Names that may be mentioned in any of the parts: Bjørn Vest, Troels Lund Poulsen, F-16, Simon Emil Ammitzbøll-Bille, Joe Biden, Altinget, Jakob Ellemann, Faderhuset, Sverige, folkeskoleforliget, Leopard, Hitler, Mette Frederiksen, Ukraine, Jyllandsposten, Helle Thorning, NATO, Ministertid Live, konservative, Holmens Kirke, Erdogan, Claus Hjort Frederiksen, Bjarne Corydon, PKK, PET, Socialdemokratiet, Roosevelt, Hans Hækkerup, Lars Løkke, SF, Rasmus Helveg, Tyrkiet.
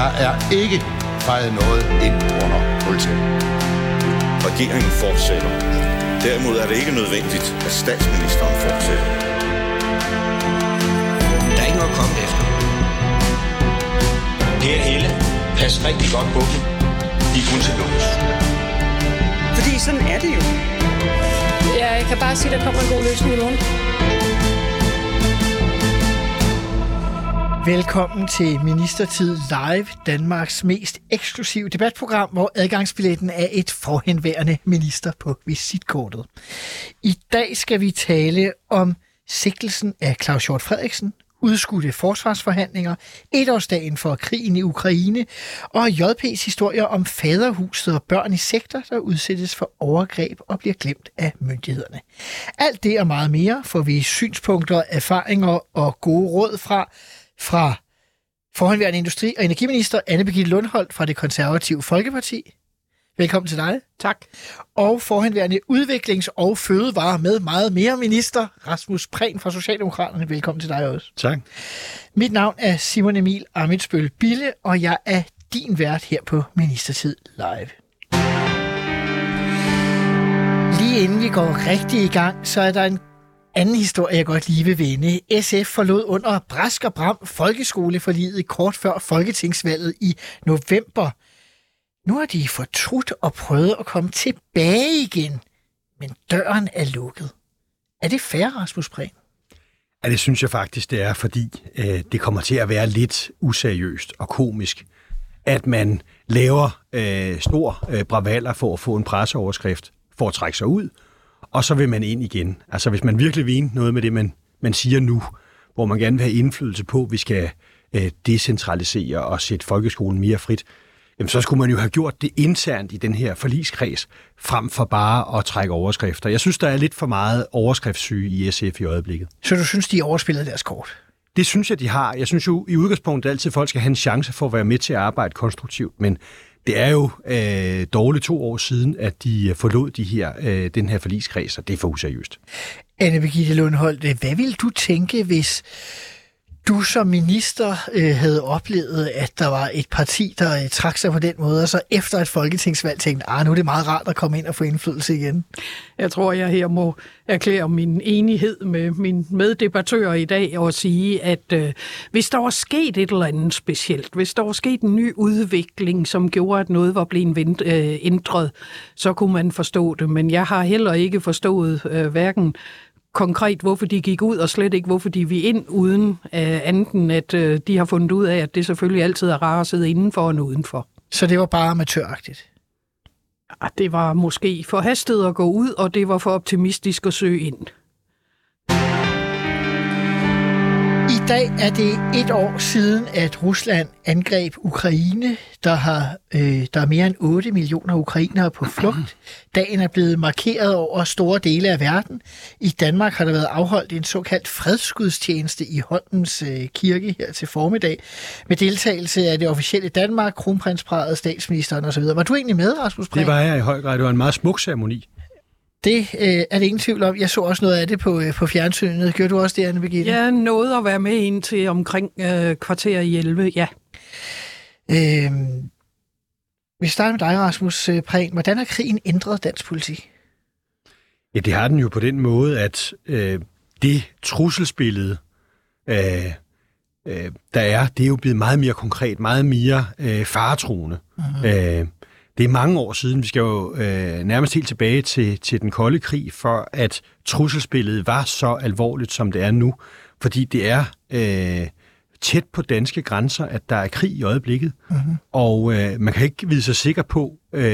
Der er ikke fejret noget ind under politikken. Regeringen fortsætter. Derimod er det ikke nødvendigt, at statsministeren fortsætter. Der er ikke noget at komme efter. Her hele, pas rigtig godt på dem. De er kun til lås. Fordi sådan er det jo. Jeg kan bare sige, at der kommer en god løsning i morgen. Velkommen til Ministertid Live, Danmarks mest eksklusive debatprogram, hvor adgangsbilletten er et forhenværende minister på visitkortet. I dag skal vi tale om sigtelsen af Claus Hjort Frederiksen, udskudte forsvarsforhandlinger, etårsdagen for krigen i Ukraine og JP's historier om Faderhuset og børn i sekter, der udsættes for overgreb og bliver glemt af myndighederne. Alt det og meget mere får vi synspunkter, erfaringer og gode råd fra forhenværende industri- og energiminister Anne Birgitte Lundholt fra Det Konservative Folkeparti. Velkommen til dig. Tak. Og forhenværende udviklings- og fødevare med meget mere minister Rasmus Prehn fra Socialdemokraterne. Velkommen til dig også. Tak. Mit navn er Simon Emil Ammitzbøll-Bille, og jeg er din vært her på Ministertid Live. Lige inden vi går rigtig i gang, så er der en anden historie, jeg godt lige vil vende. SF forlod under brask og bram folkeskoleforliget kort før folketingsvalget i november. Nu har de fortrudt og prøvet at komme tilbage igen, men døren er lukket. Er det fair, Rasmus Prehn? Ja, det synes jeg faktisk, det er, fordi det kommer til at være lidt useriøst og komisk, at man laver stor bravaller for at få en presseoverskrift for at trække sig ud, og så vil man ind igen. Altså, hvis man virkelig vil noget med det, man siger nu, hvor man gerne vil have indflydelse på, at vi skal decentralisere og sætte folkeskolen mere frit, jamen, så skulle man jo have gjort det internt i den her forligskreds, frem for bare at trække overskrifter. Jeg synes, der er lidt for meget overskriftssyge i SF i øjeblikket. Så du synes, de overspillede deres kort? Det synes jeg, de har. Jeg synes jo i udgangspunktet altid, folk skal have en chance for at være med til at arbejde konstruktivt, men det er jo dårligt 2 år siden, at de forlod den her forligskreds, og det er for useriøst. Anne Birgitte Lundholt, hvad ville du tænke, hvis du som minister havde oplevet, at der var et parti, der trak sig på den måde, og så efter et folketingsvalg tænkte, nu er det meget rart at komme ind og få indflydelse igen? Jeg tror, jeg her må erklære min enighed med mine meddebattører i dag og sige, at hvis der var sket et eller andet specielt, hvis der var sket en ny udvikling, som gjorde, at noget var blevet ændret, så kunne man forstå det. Men jeg har heller ikke forstået hverken konkret, hvorfor de gik ud, og slet ikke, hvorfor de vil ind uden anden, at de har fundet ud af, at det selvfølgelig altid er rarere at sidde indenfor end udenfor. Så det var bare amatøragtigt? Ja, det var måske for hastet at gå ud, og det var for optimistisk at søge ind. I dag er det 1 år siden, at Rusland angreb Ukraine. Der er mere end 8 millioner ukrainere på flugt. Dagen er blevet markeret over store dele af verden. I Danmark har der været afholdt en såkaldt fredsgudstjeneste i Holmens Kirke her til formiddag, med deltagelse af det officielle Danmark, kronprinsparret, statsministeren osv. Var du egentlig med, Rasmus Prehn? Det var jeg i høj grad. Det var en meget smuk ceremoni. Det er det ingen tvivl om. Jeg så også noget af det på fjernsynet. Gjorde du også det, Anne Birgitte? Jeg nåede at være med ind til omkring kvarter i 11, ja. Vi starter med dig, Rasmus Prehn. Hvordan har krigen ændret dansk politik? Ja, det har den jo på den måde, at det trusselsbillede, der er, det er jo blevet meget mere konkret, meget mere faretruende. Mm-hmm. Det er mange år siden, vi skal jo nærmest helt tilbage til den kolde krig, for at trusselsbilledet var så alvorligt, som det er nu. Fordi det er tæt på danske grænser, at der er krig i øjeblikket. Mm-hmm. Og man kan ikke vide sig sikker på,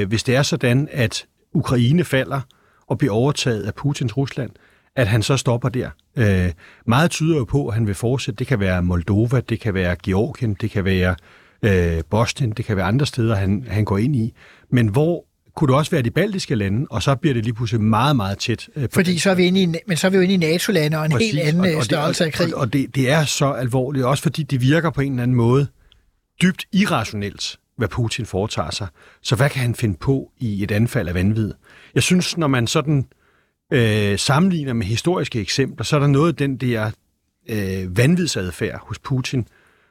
hvis det er sådan, at Ukraine falder og bliver overtaget af Putins Rusland, at han så stopper der. Meget tyder jo på, at han vil fortsætte. Det kan være Moldova, det kan være Georgien, det kan være Bosnien, det kan være andre steder, han går ind i. Men hvor kunne det også være de baltiske lande, og så bliver det lige pludselig meget, meget tæt. Fordi så er vi inde i, men så er vi jo inde i NATO-lande og en helt anden størrelse af krig. Og det er så alvorligt, også fordi det virker på en eller anden måde dybt irrationelt, hvad Putin foretager sig. Så hvad kan han finde på i et anfald af vanvid? Jeg synes, når man sådan sammenligner med historiske eksempler, så er der noget af den der vanvidsadfærd hos Putin,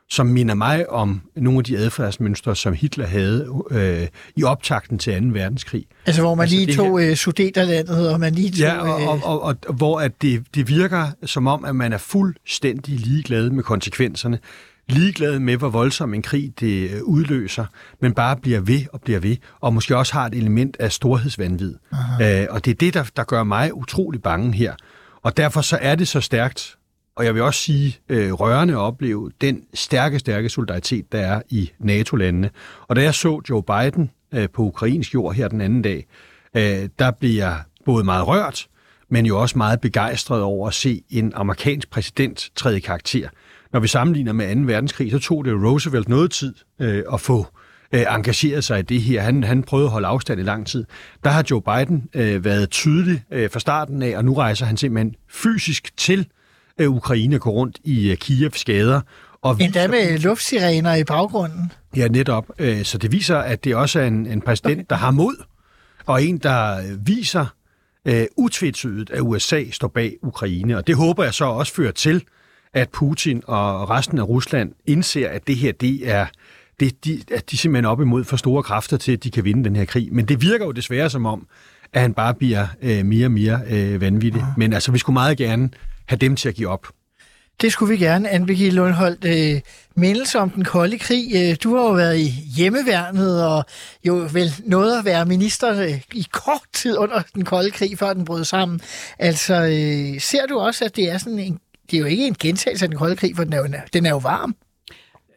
som minder mig om nogle af de adfærdsmønstre, som Hitler havde i optakten til 2. verdenskrig. Altså hvor man altså, lige tog Sudeterlandet, og man lige tog... Ja, og hvor at det virker som om, at man er fuldstændig ligeglad med konsekvenserne, ligeglad med, hvor voldsom en krig det udløser, men bare bliver ved, og måske også har et element af storhedsvanvid. Og det er det, der gør mig utrolig bange her. Og derfor så er det så stærkt, og jeg vil også sige rørende at opleve den stærke solidaritet, der er i NATO-landene. Og da jeg så Joe Biden på ukrainsk jord her den anden dag, der blev jeg både meget rørt, men jo også meget begejstret over at se en amerikansk præsident træde i karakter. Når vi sammenligner med 2. verdenskrig, så tog det Roosevelt noget tid at få engageret sig i det her. Han prøvede at holde afstand i lang tid. Der har Joe Biden været tydelig fra starten af, og nu rejser han simpelthen fysisk til Ukraine, går rundt i Kievs gader. Endda med luftsirener i baggrunden. Ja, netop. Så det viser, at det også er en præsident, der har mod, og en, der viser utvetydigt, at USA står bag Ukraine. Og det håber jeg så også fører til, at Putin og resten af Rusland indser, at det her, at de simpelthen op imod for store kræfter til, at de kan vinde den her krig. Men det virker jo desværre som om, at han bare bliver mere og mere vanvittig. Ja. Men altså, vi skulle meget gerne have dem til at give op. Det skulle vi gerne, Anne Birgitte Lundholt. Mindelse om den kolde krig. Du har jo været i hjemmeværnet og jo vel nåede at være minister i kort tid under den kolde krig, før den brød sammen. Altså, ser du også, at det er sådan en... Det er jo ikke en gentagelse af den kolde krig, for den er jo varm.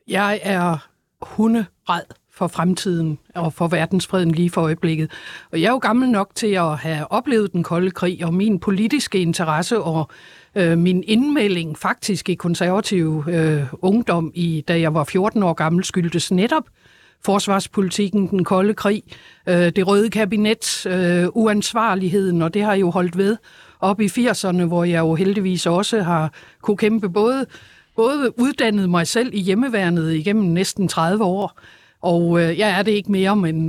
Jeg er hunderæd for fremtiden og for verdensfreden lige for øjeblikket. Og jeg er jo gammel nok til at have oplevet den kolde krig, og min politiske interesse og min indmelding faktisk i konservativ ungdom, da jeg var 14 år gammel, skyldtes netop forsvarspolitikken, den kolde krig, det røde kabinet, uansvarligheden, og det har jo holdt ved op i 80'erne, hvor jeg jo heldigvis også har kunne kæmpe både uddannet mig selv i hjemmeværnet igennem næsten 30 år, og jeg er det ikke mere, men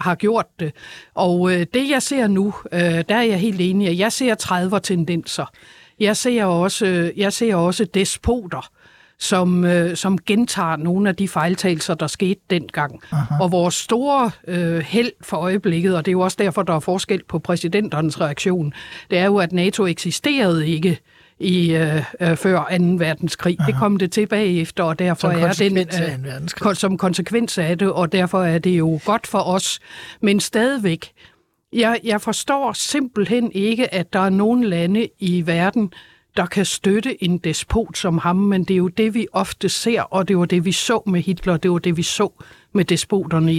har gjort det. Og det, jeg ser nu, der er jeg helt enig. Jeg ser 30'er-tendenser. Jeg ser også despoter, som gentager nogle af de fejltagelser, der skete dengang. Aha. Og vores store held for øjeblikket, og det er jo også derfor, der er forskel på præsidenternes reaktion, det er jo, at NATO eksisterede ikke før 2. verdenskrig. Aha. Det kom det tilbage efter, og derfor er den som konsekvens af det, og derfor er det jo godt for os. Men stadigvæk, jeg forstår simpelthen ikke, at der er nogen lande i verden, der kan støtte en despot som ham, men det er jo det, vi ofte ser, og det var det, vi så med Hitler, det var det, vi så med despoterne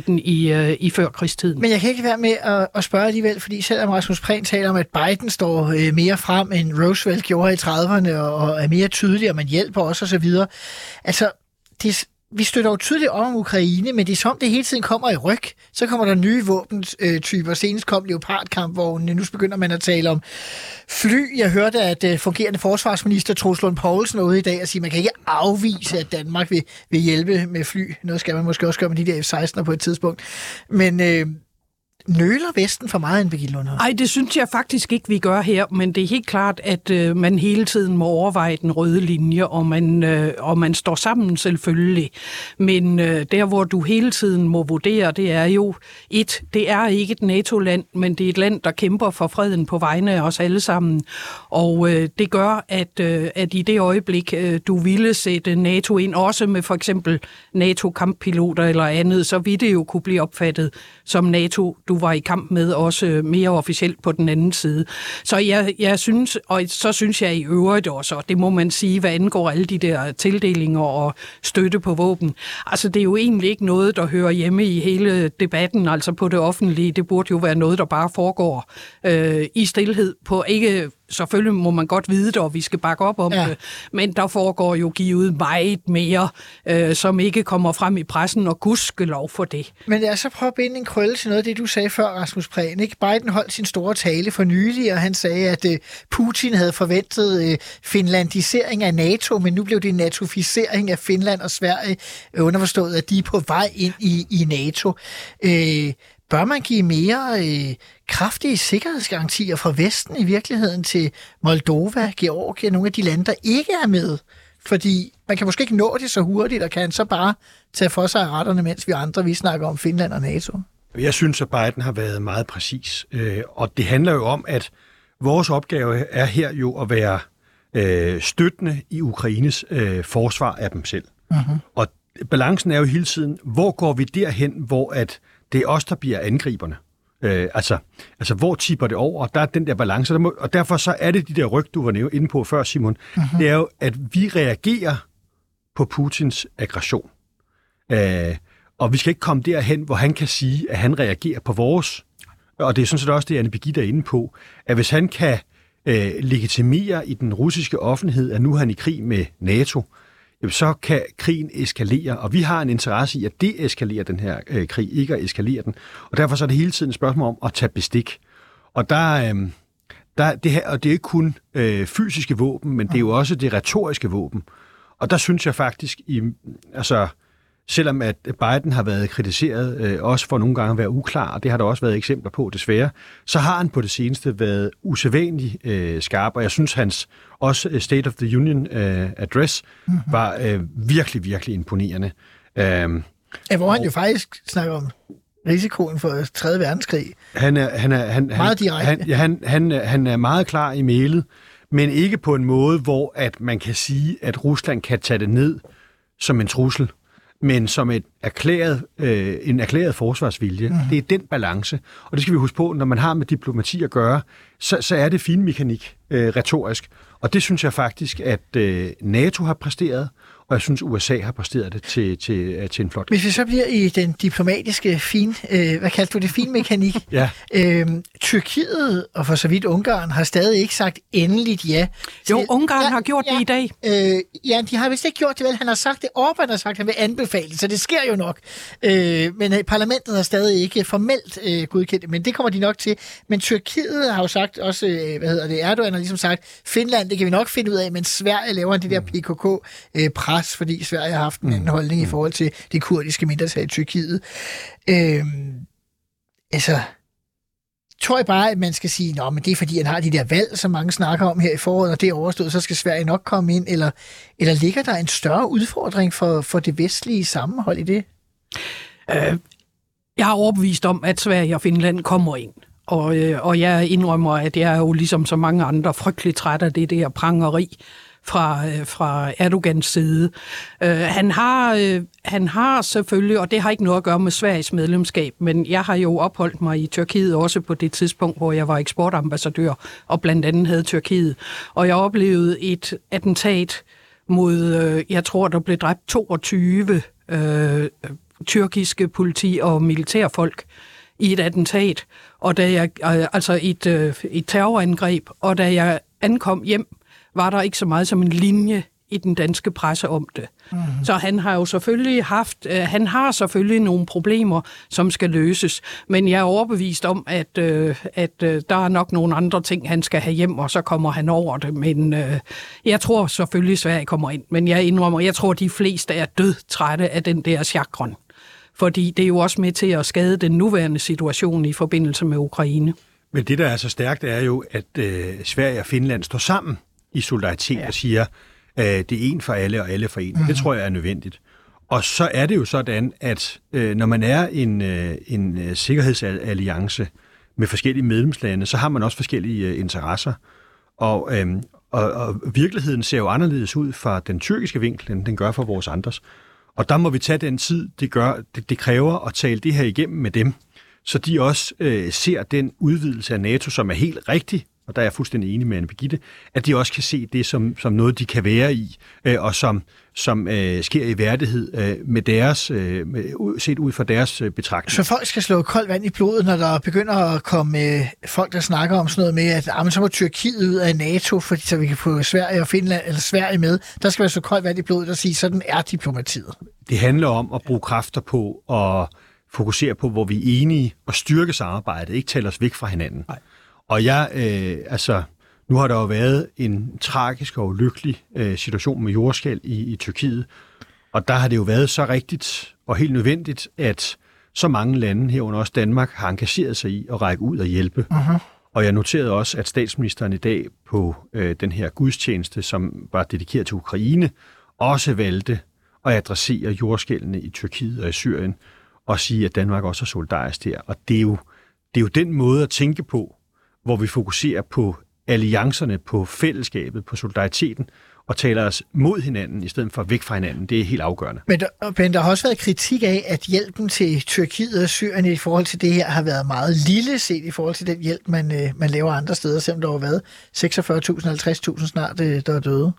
i førkrigstiden. Men jeg kan ikke være med at spørge alligevel, fordi selvom Rasmus Prehn taler om, at Biden står mere frem, end Roosevelt gjorde i 30'erne, og er mere tydelig, og man hjælper også osv. Altså, vi støtter jo tydeligt om Ukraine, men det er som det hele tiden kommer i ryg. Så kommer der nye våbentyper. Senest kom Leopard-kampvognene. Nu begynder man at tale om fly. Jeg hørte, at fungerende forsvarsminister Troels Lund Poulsen ude i dag og sige, at man kan ikke afvise, at Danmark vil hjælpe med fly. Noget skal man måske også gøre med de der F-16'er på et tidspunkt. Men nøler Vesten for meget, Anne Birgitte Lundholt? Nej, det synes jeg faktisk ikke, vi gør her, men det er helt klart, at man hele tiden må overveje den røde linje, og man står sammen selvfølgelig. Men der, hvor du hele tiden må vurdere, det er jo det er ikke et NATO-land, men det er et land, der kæmper for freden på vegne af os alle sammen. Og det gør, at i det øjeblik, du ville sætte NATO ind, også med for eksempel NATO-kamppiloter eller andet, så ville det jo kunne blive opfattet som NATO, du var i kamp med, også mere officielt på den anden side. Så jeg synes, og så synes jeg i øvrigt også, og det må man sige, hvad angår alle de der tildelinger og støtte på våben. Altså, det er jo egentlig ikke noget, der hører hjemme i hele debatten, altså på det offentlige. Det burde jo være noget, der bare foregår i stilhed på ikke... Selvfølgelig må man godt vide det, og vi skal bakke op om det, men der foregår jo givet meget mere, som ikke kommer frem i pressen, og gudskelov for det. Men lad os så prøve at binde en krølle til noget af det, du sagde før, Rasmus Prehn. Ikke? Biden holdt sin store tale for nylig, og han sagde, at Putin havde forventet finlandisering af NATO, men nu blev det natoficering af Finland og Sverige, underforstået, at de er på vej ind i NATO. Bør man give mere kraftige sikkerhedsgarantier fra Vesten i virkeligheden til Moldova, Georgien, nogle af de lande, der ikke er med, Fordi man kan måske ikke nå det så hurtigt, og kan han så bare tage for sig af retterne, mens vi andre vi snakker om Finland og NATO? Jeg synes, at Biden har været meget præcis. Og det handler jo om, at vores opgave er her jo at være støttende i Ukraines forsvar af dem selv. Uh-huh. Og balancen er jo hele tiden, hvor går vi derhen, hvor at det er os, der bliver angriberne? Altså, hvor tipper det over? Og der er den der balance, og derfor så er det de der ryg, du var inde på før, Simon. Uh-huh. Det er jo, at vi reagerer på Putins aggression. Og vi skal ikke komme derhen, hvor han kan sige, at han reagerer på vores. Og det er sådan set også det, Anne Birgitte er inde på, at hvis han kan legitimere i den russiske offentlighed, at nu er han i krig med NATO, så kan krigen eskalere, og vi har en interesse i at deeskalere den her krig, ikke at eskalere den. Og derfor så er det hele tiden et spørgsmål om at tage bestik. Og og det er ikke kun fysiske våben, men det er jo også det retoriske våben. Og der synes jeg faktisk, selvom at Biden har været kritiseret, også for nogle gange at være uklar, og det har der også været eksempler på desværre, så har han på det seneste været usædvanlig skarp, og jeg synes hans også State of the Union address var virkelig, virkelig imponerende. Hvor han jo faktisk snakker om risikoen for 3. verdenskrig. Han er meget direkte. Han er meget klar i mailet, men ikke på en måde, hvor at man kan sige, at Rusland kan tage det ned som en trussel, men som en erklæret forsvarsvilje. Mm-hmm. Det er den balance, og det skal vi huske på, når man har med diplomati at gøre, så er det finmekanik retorisk, og det synes jeg faktisk, at NATO har præsteret, og jeg synes, USA har præsteret det til en flot. Hvis vi så bliver i den diplomatiske finmekanik, ja. Tyrkiet, og for så vidt Ungarn, har stadig ikke sagt endeligt ja. Jo, Ungarn har gjort det i dag. Ja, de har vist ikke gjort det, vel. Han har sagt det, Orbán har sagt, han vil anbefale det, så det sker jo nok. Men parlamentet har stadig ikke formelt godkendt det, men det kommer de nok til. Men Tyrkiet har jo sagt også, Erdogan har ligesom sagt, Finland, det kan vi nok finde ud af, men Sverige laver det der PKK pres, fordi Sverige har haft en anden holdning i forhold til det kurdiske mindretal i Tyrkiet. Tror jeg bare, at man skal sige, nå, men det er fordi, han har de der valg, som mange snakker om her i foråret, og det er overstået, så skal Sverige nok komme ind, eller ligger der en større udfordring for det vestlige sammenhold i det? Jeg er overbevist om, at Sverige og Finland kommer ind. Og jeg indrømmer, at jeg er jo ligesom så mange andre frygtelig træt af det der prangeri fra Erdogans side. Han har selvfølgelig, og det har ikke noget at gøre med Sveriges medlemskab, men jeg har jo opholdt mig i Tyrkiet også på det tidspunkt, hvor jeg var eksportambassadør, og blandt andet havde Tyrkiet. Og jeg oplevede et attentat mod, jeg tror, der blev dræbt 22 tyrkiske politi- og militærfolk i et attentat, og da jeg, altså et terrorangreb, og da jeg ankom hjem, var der ikke så meget som en linje i den danske presse om det. Mm-hmm. Så han har jo selvfølgelig han har selvfølgelig nogle problemer, som skal løses, men jeg er overbevist om, at der er nok nogle andre ting, han skal have hjem, og så kommer han over det, men jeg tror selvfølgelig, Sverige kommer ind, men jeg indrømmer, jeg tror, de fleste er dødtrætte af den der chakron, fordi det er jo også med til at skade den nuværende situation i forbindelse med Ukraine. Men det, der er så stærkt, er jo, at Sverige og Finland står sammen i solidaritet og siger, det er en for alle og alle for en. Mm-hmm. Det tror jeg er nødvendigt. Og så er det jo sådan, at når man er en sikkerhedsalliance med forskellige medlemslande, så har man også forskellige interesser. Og virkeligheden ser jo anderledes ud fra den tyrkiske vinkel, end den gør fra vores andres. Og der må vi tage den tid, det kræver at tale det her igennem med dem, så de også ser den udvidelse af NATO, som er helt rigtig, og der er jeg fuldstændig enig med Anne Birgitte, at de også kan se det som noget, de kan være i, og som sker i værdighed med deres, set ud fra deres betragtning. Så folk skal slå koldt vand i blodet, når der begynder at komme folk, der snakker om sådan noget med, at så må Tyrkiet ud af NATO, fordi så vi kan få Sverige og Finland eller Sverige med. Der skal være så koldt vand i blodet og sige, sådan er diplomatiet. Det handler om at bruge kræfter på og fokusere på, hvor vi er enige og styrke samarbejdet, ikke tale os væk fra hinanden. Nej. Og jeg, nu har der jo været en tragisk og ulykkelig situation med jordskælv i Tyrkiet, og der har det jo været så rigtigt og helt nødvendigt, at så mange lande, herunder også Danmark, har engageret sig i at række ud og hjælpe. Uh-huh. Og jeg noterede også, at statsministeren i dag på den her gudstjeneste, som var dedikeret til Ukraine, også valgte at adressere jordskælvene i Tyrkiet og i Syrien og sige, at Danmark også er solidarisk der. Og det er jo den måde at tænke på, hvor vi fokuserer på alliancerne, på fællesskabet, på solidariteten, og taler os mod hinanden, i stedet for væk fra hinanden. Det er helt afgørende. Men der har også været kritik af, at hjælpen til Tyrkiet og Syrien i forhold til det her har været meget lille set i forhold til den hjælp, man laver andre steder, selvom der har været 46.000, 50.000 snart, der er døde.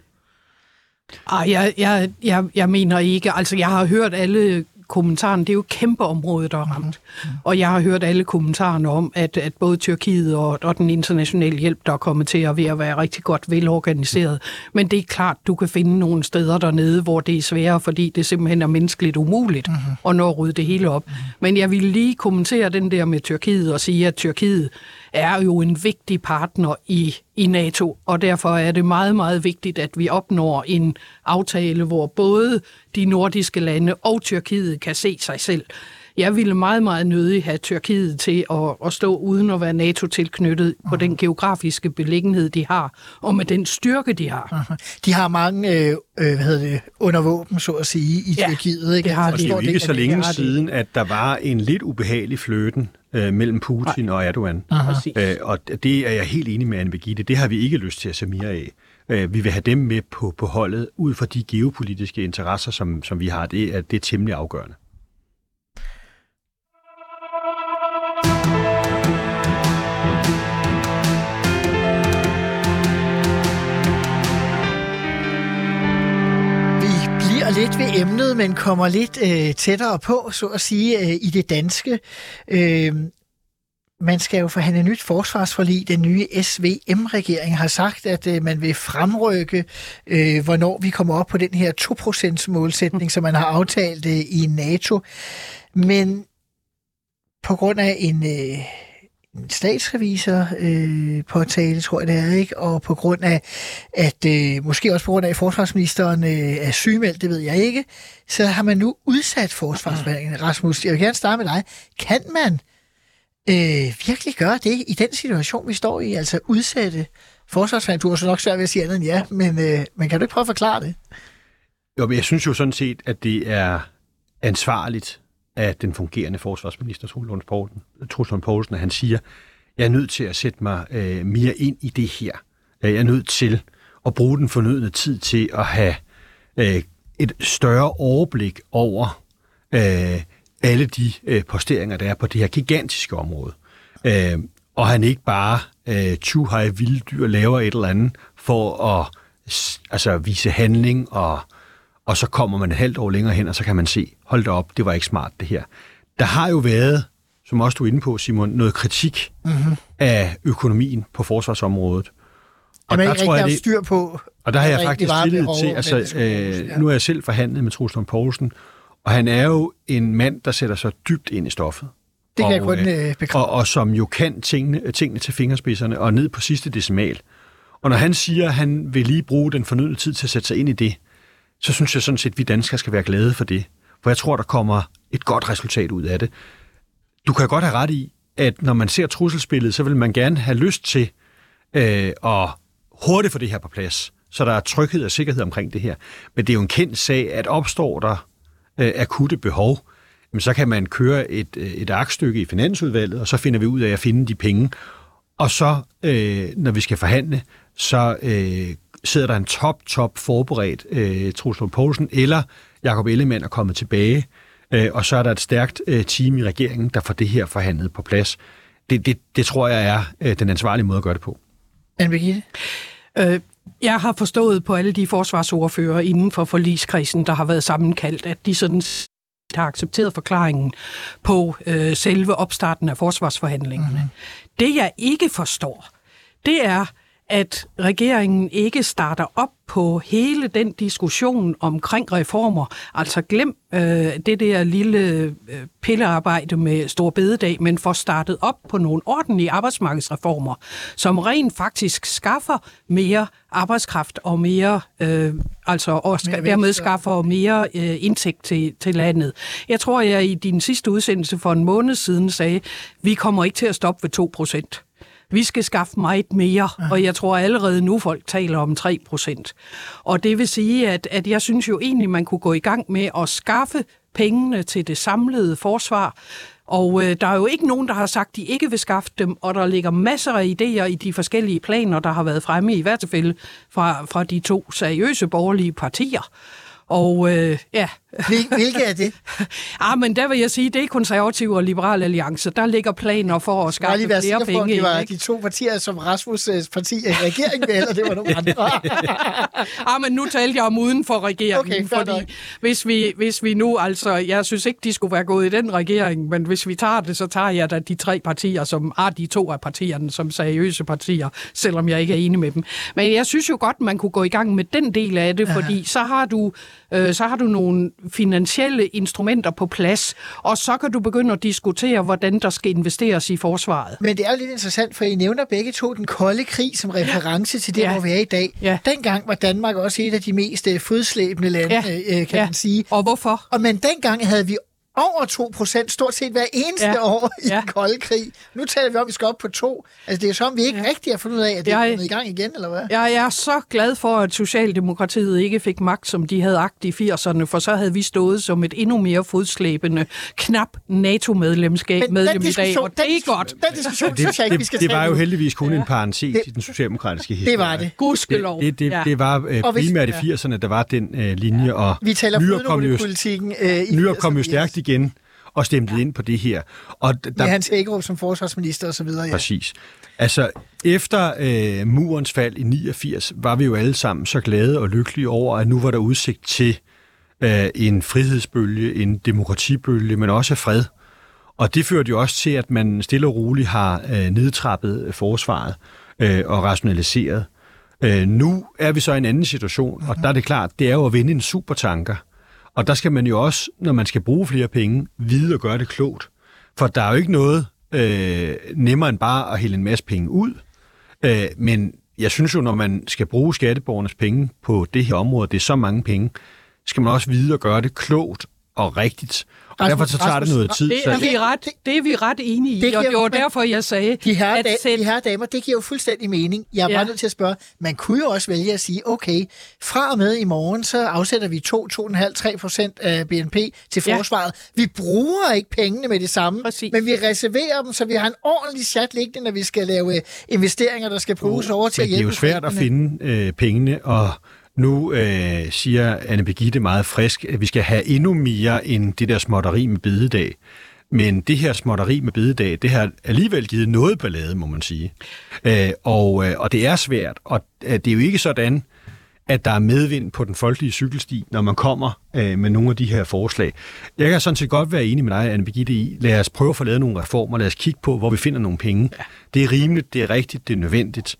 Jeg mener ikke. Altså, jeg har hørt alle kommentaren, det er jo et kæmpe område, der er ramt. Og jeg har hørt alle kommentarerne om, at både Tyrkiet og den internationale hjælp, der er kommet til at være rigtig godt velorganiseret. Men det er klart, du kan finde nogle steder dernede, hvor det er sværere, fordi det simpelthen er menneskeligt umuligt at nå at rydde det hele op. Men jeg vil lige kommentere den der med Tyrkiet og sige, at Tyrkiet er jo en vigtig partner i NATO, og derfor er det meget, meget vigtigt, at vi opnår en aftale, hvor både de nordiske lande og Tyrkiet kan se sig selv. Jeg ville meget, meget nødig have Tyrkiet til at stå uden at være NATO-tilknyttet på den geografiske beliggenhed, de har, og med den styrke, de har. De har mange undervåben, så at sige, i Tyrkiet. Ikke? Det har de. Og det er jo ikke så længe siden, at der var en lidt ubehagelig fløten mellem Putin og Erdogan. Og det er jeg helt enig med Anne Birgitte. Det har vi ikke lyst til at se mere af. Vi vil have dem med på holdet ud fra de geopolitiske interesser, som vi har. Det er temmelig afgørende. Lidt ved emnet, men kommer lidt tættere på, så at sige, i det danske. Man skal jo forhandle nyt forsvarsforlig. Den nye SVM-regering har sagt, at man vil fremrykke, hvornår vi kommer op på den her 2%-målsætning, som man har aftalt i NATO. Men på grund af en statsrevisorpåtale, tror jeg det er, ikke? Og på grund af, at måske også på grund af, at forsvarsministeren er sygemeldt, det ved jeg ikke, så har man nu udsat forsvarsforhandlingerne. Rasmus, jeg vil gerne starte med dig. Kan man virkelig gøre det i den situation, vi står i, altså udsætte forsvarsforhandlingerne? Du har så nok svært ved at sige andet end ja, men kan du ikke prøve at forklare det? Jo, men jeg synes jo sådan set, at det er ansvarligt af den fungerende forsvarsminister, Troels Lund Poulsen, han siger, jeg er nødt til at sætte mig mere ind i det her. Jeg er nødt til at bruge den fornødne tid til at have et større overblik over alle de posteringer, der er på det her gigantiske område. Og han ikke bare tjuhaj vilde dyr laver et eller andet for at vise handling og så kommer man et halvt år længere hen, og så kan man se, hold da op, det var ikke smart det her. Der har jo været, som også du er inde på, Simon, noget kritik af økonomien på forsvarsområdet. Og der tror jeg, styr på. Og der har jeg faktisk tillid til, nu er jeg selv forhandlet med Troels Lund Poulsen, og han er jo en mand, der sætter sig dybt ind i stoffet. Det kan jeg kun og som jo kan tingene til fingerspidserne og ned på sidste decimal. Og når han siger, at han vil lige bruge den fornødne tid til at sætte sig ind i det, så synes jeg sådan set, at vi danskere skal være glade for det. For jeg tror, der kommer et godt resultat ud af det. Du kan godt have ret i, at når man ser trusselsbilledet, så vil man gerne have lyst til at hurtigt få det her på plads, så der er tryghed og sikkerhed omkring det her. Men det er jo en kendt sag, at opstår der akutte behov, så kan man køre et aktstykke i Finansudvalget, og så finder vi ud af at finde de penge. Og så, når vi skal forhandle, så sidder der en top forberedt Troels Lund Poulsen, eller Jakob Ellemann er kommet tilbage, og så er der et stærkt team i regeringen, der får det her forhandlet på plads. Det tror jeg er den ansvarlige måde at gøre det på. Anne Birgitte? Jeg har forstået på alle de forsvarsordfører inden for forligskredsen, der har været sammenkaldt, at de sådan har accepteret forklaringen på selve opstarten af forsvarsforhandlingerne. Det, jeg ikke forstår, det er, at regeringen ikke starter op på hele den diskussion omkring reformer. Altså glem det der lille pillearbejde med Store Bededag, men får startet op på nogle ordentlige arbejdsmarkedsreformer, som rent faktisk skaffer mere arbejdskraft og mere, dermed skaffer mere indtægt til landet. Jeg tror, jeg i din sidste udsendelse for en måned siden sagde, vi kommer ikke til at stoppe ved 2%. Vi skal skaffe meget mere, og jeg tror allerede nu, folk taler om 3%. Og det vil sige, at jeg synes jo egentlig, man kunne gå i gang med at skaffe pengene til det samlede forsvar. Og der er jo ikke nogen, der har sagt, de ikke vil skaffe dem, og der ligger masser af idéer i de forskellige planer, der har været fremme i hvert fald fra de to seriøse borgerlige partier. Og ja. Hvilke er det? Men der vil jeg sige, det er Konservative og Liberal Alliance. Der ligger planer for at skaffe flere penge. For, det var de to partier, som Rasmus' parti i regeringen med, eller det var nogle andre. Men nu talte jeg om uden for regeringen, okay, fordi hvis vi nu, altså, jeg synes ikke, de skulle være gået i den regering, men hvis vi tager det, så tager jeg da de tre partier, som er de to af partierne, som seriøse partier, selvom jeg ikke er enig med dem. Men jeg synes jo godt, man kunne gå i gang med den del af det, fordi så har du, nogle finansielle instrumenter på plads, og så kan du begynde at diskutere, hvordan der skal investeres i forsvaret. Men det er jo lidt interessant, for I nævner begge to den kolde krig som reference til det, hvor vi er i dag. Ja. Dengang var Danmark også et af de mest fodslæbende lande, man sige. Og hvorfor? Men dengang havde vi over 2%, stort set hver eneste år i den kolde krig. Nu taler vi om, at vi skal op på 2. Altså, det er som, vi ikke rigtig har fundet ud af, at det er kommet i gang igen, eller hvad? Jeg er så glad for, at Socialdemokratiet ikke fik magt, som de havde agt i 80'erne, for så havde vi stået som et endnu mere fodslæbende, knap NATO-medlemskab i dag, og det er godt. Den diskussion, synes jeg ikke, vi skal det var jo heldigvis kun en parentes i den socialdemokratiske historie. Det var det. Gudskelov. Det var primært i 80'erne, der var den linje, og vi nyopkom jo stærkt igen og stemte ind på det her. Og der, med Hans Hækkerup som forsvarsminister og så videre. Ja. Præcis. Altså, efter murens fald i 89 var vi jo alle sammen så glade og lykkelige over, at nu var der udsigt til en frihedsbølge, en demokratibølge, men også fred. Og det førte jo også til, at man stille og roligt har nedtrappet forsvaret og rationaliseret. Nu er vi så i en anden situation, og der er det klart, det er jo at vinde en supertanker. Og der skal man jo også, når man skal bruge flere penge, vide at gøre det klogt. For der er jo ikke noget nemmere end bare at hælde en masse penge ud. Men jeg synes jo, når man skal bruge skatteborgernes penge på det her område, det er så mange penge, skal man også vide at gøre det klogt og rigtigt. Og derfor så tager det noget tid. Det er vi ret enige i, og det var derfor, jeg sagde... De her damer, det giver jo fuldstændig mening. Jeg er bare nødt til at spørge, man kunne jo også vælge at sige, okay, fra og med i morgen, så afsætter vi 2,5-3% af BNP til forsvaret. Vi bruger ikke pengene med det samme, men vi reserverer dem, så vi har en ordentlig chat liggende, når vi skal lave investeringer, der skal bruges over til at hjælpe. Det er jo svært at finde pengene, og... Nu siger Anne Birgitte meget frisk, at vi skal have endnu mere end det der småtteri med bededag. Men det her småtteri med bededag, det har alligevel givet noget ballade, må man sige. Og det er svært, og det er jo ikke sådan, at der er medvind på den folkelige cykelsti, når man kommer med nogle af de her forslag. Jeg kan sådan set godt være enig med dig, Anne Birgitte, i, lad os prøve at få lavet nogle reformer, lad os kigge på, hvor vi finder nogle penge. Det er rimeligt, det er rigtigt, det er nødvendigt.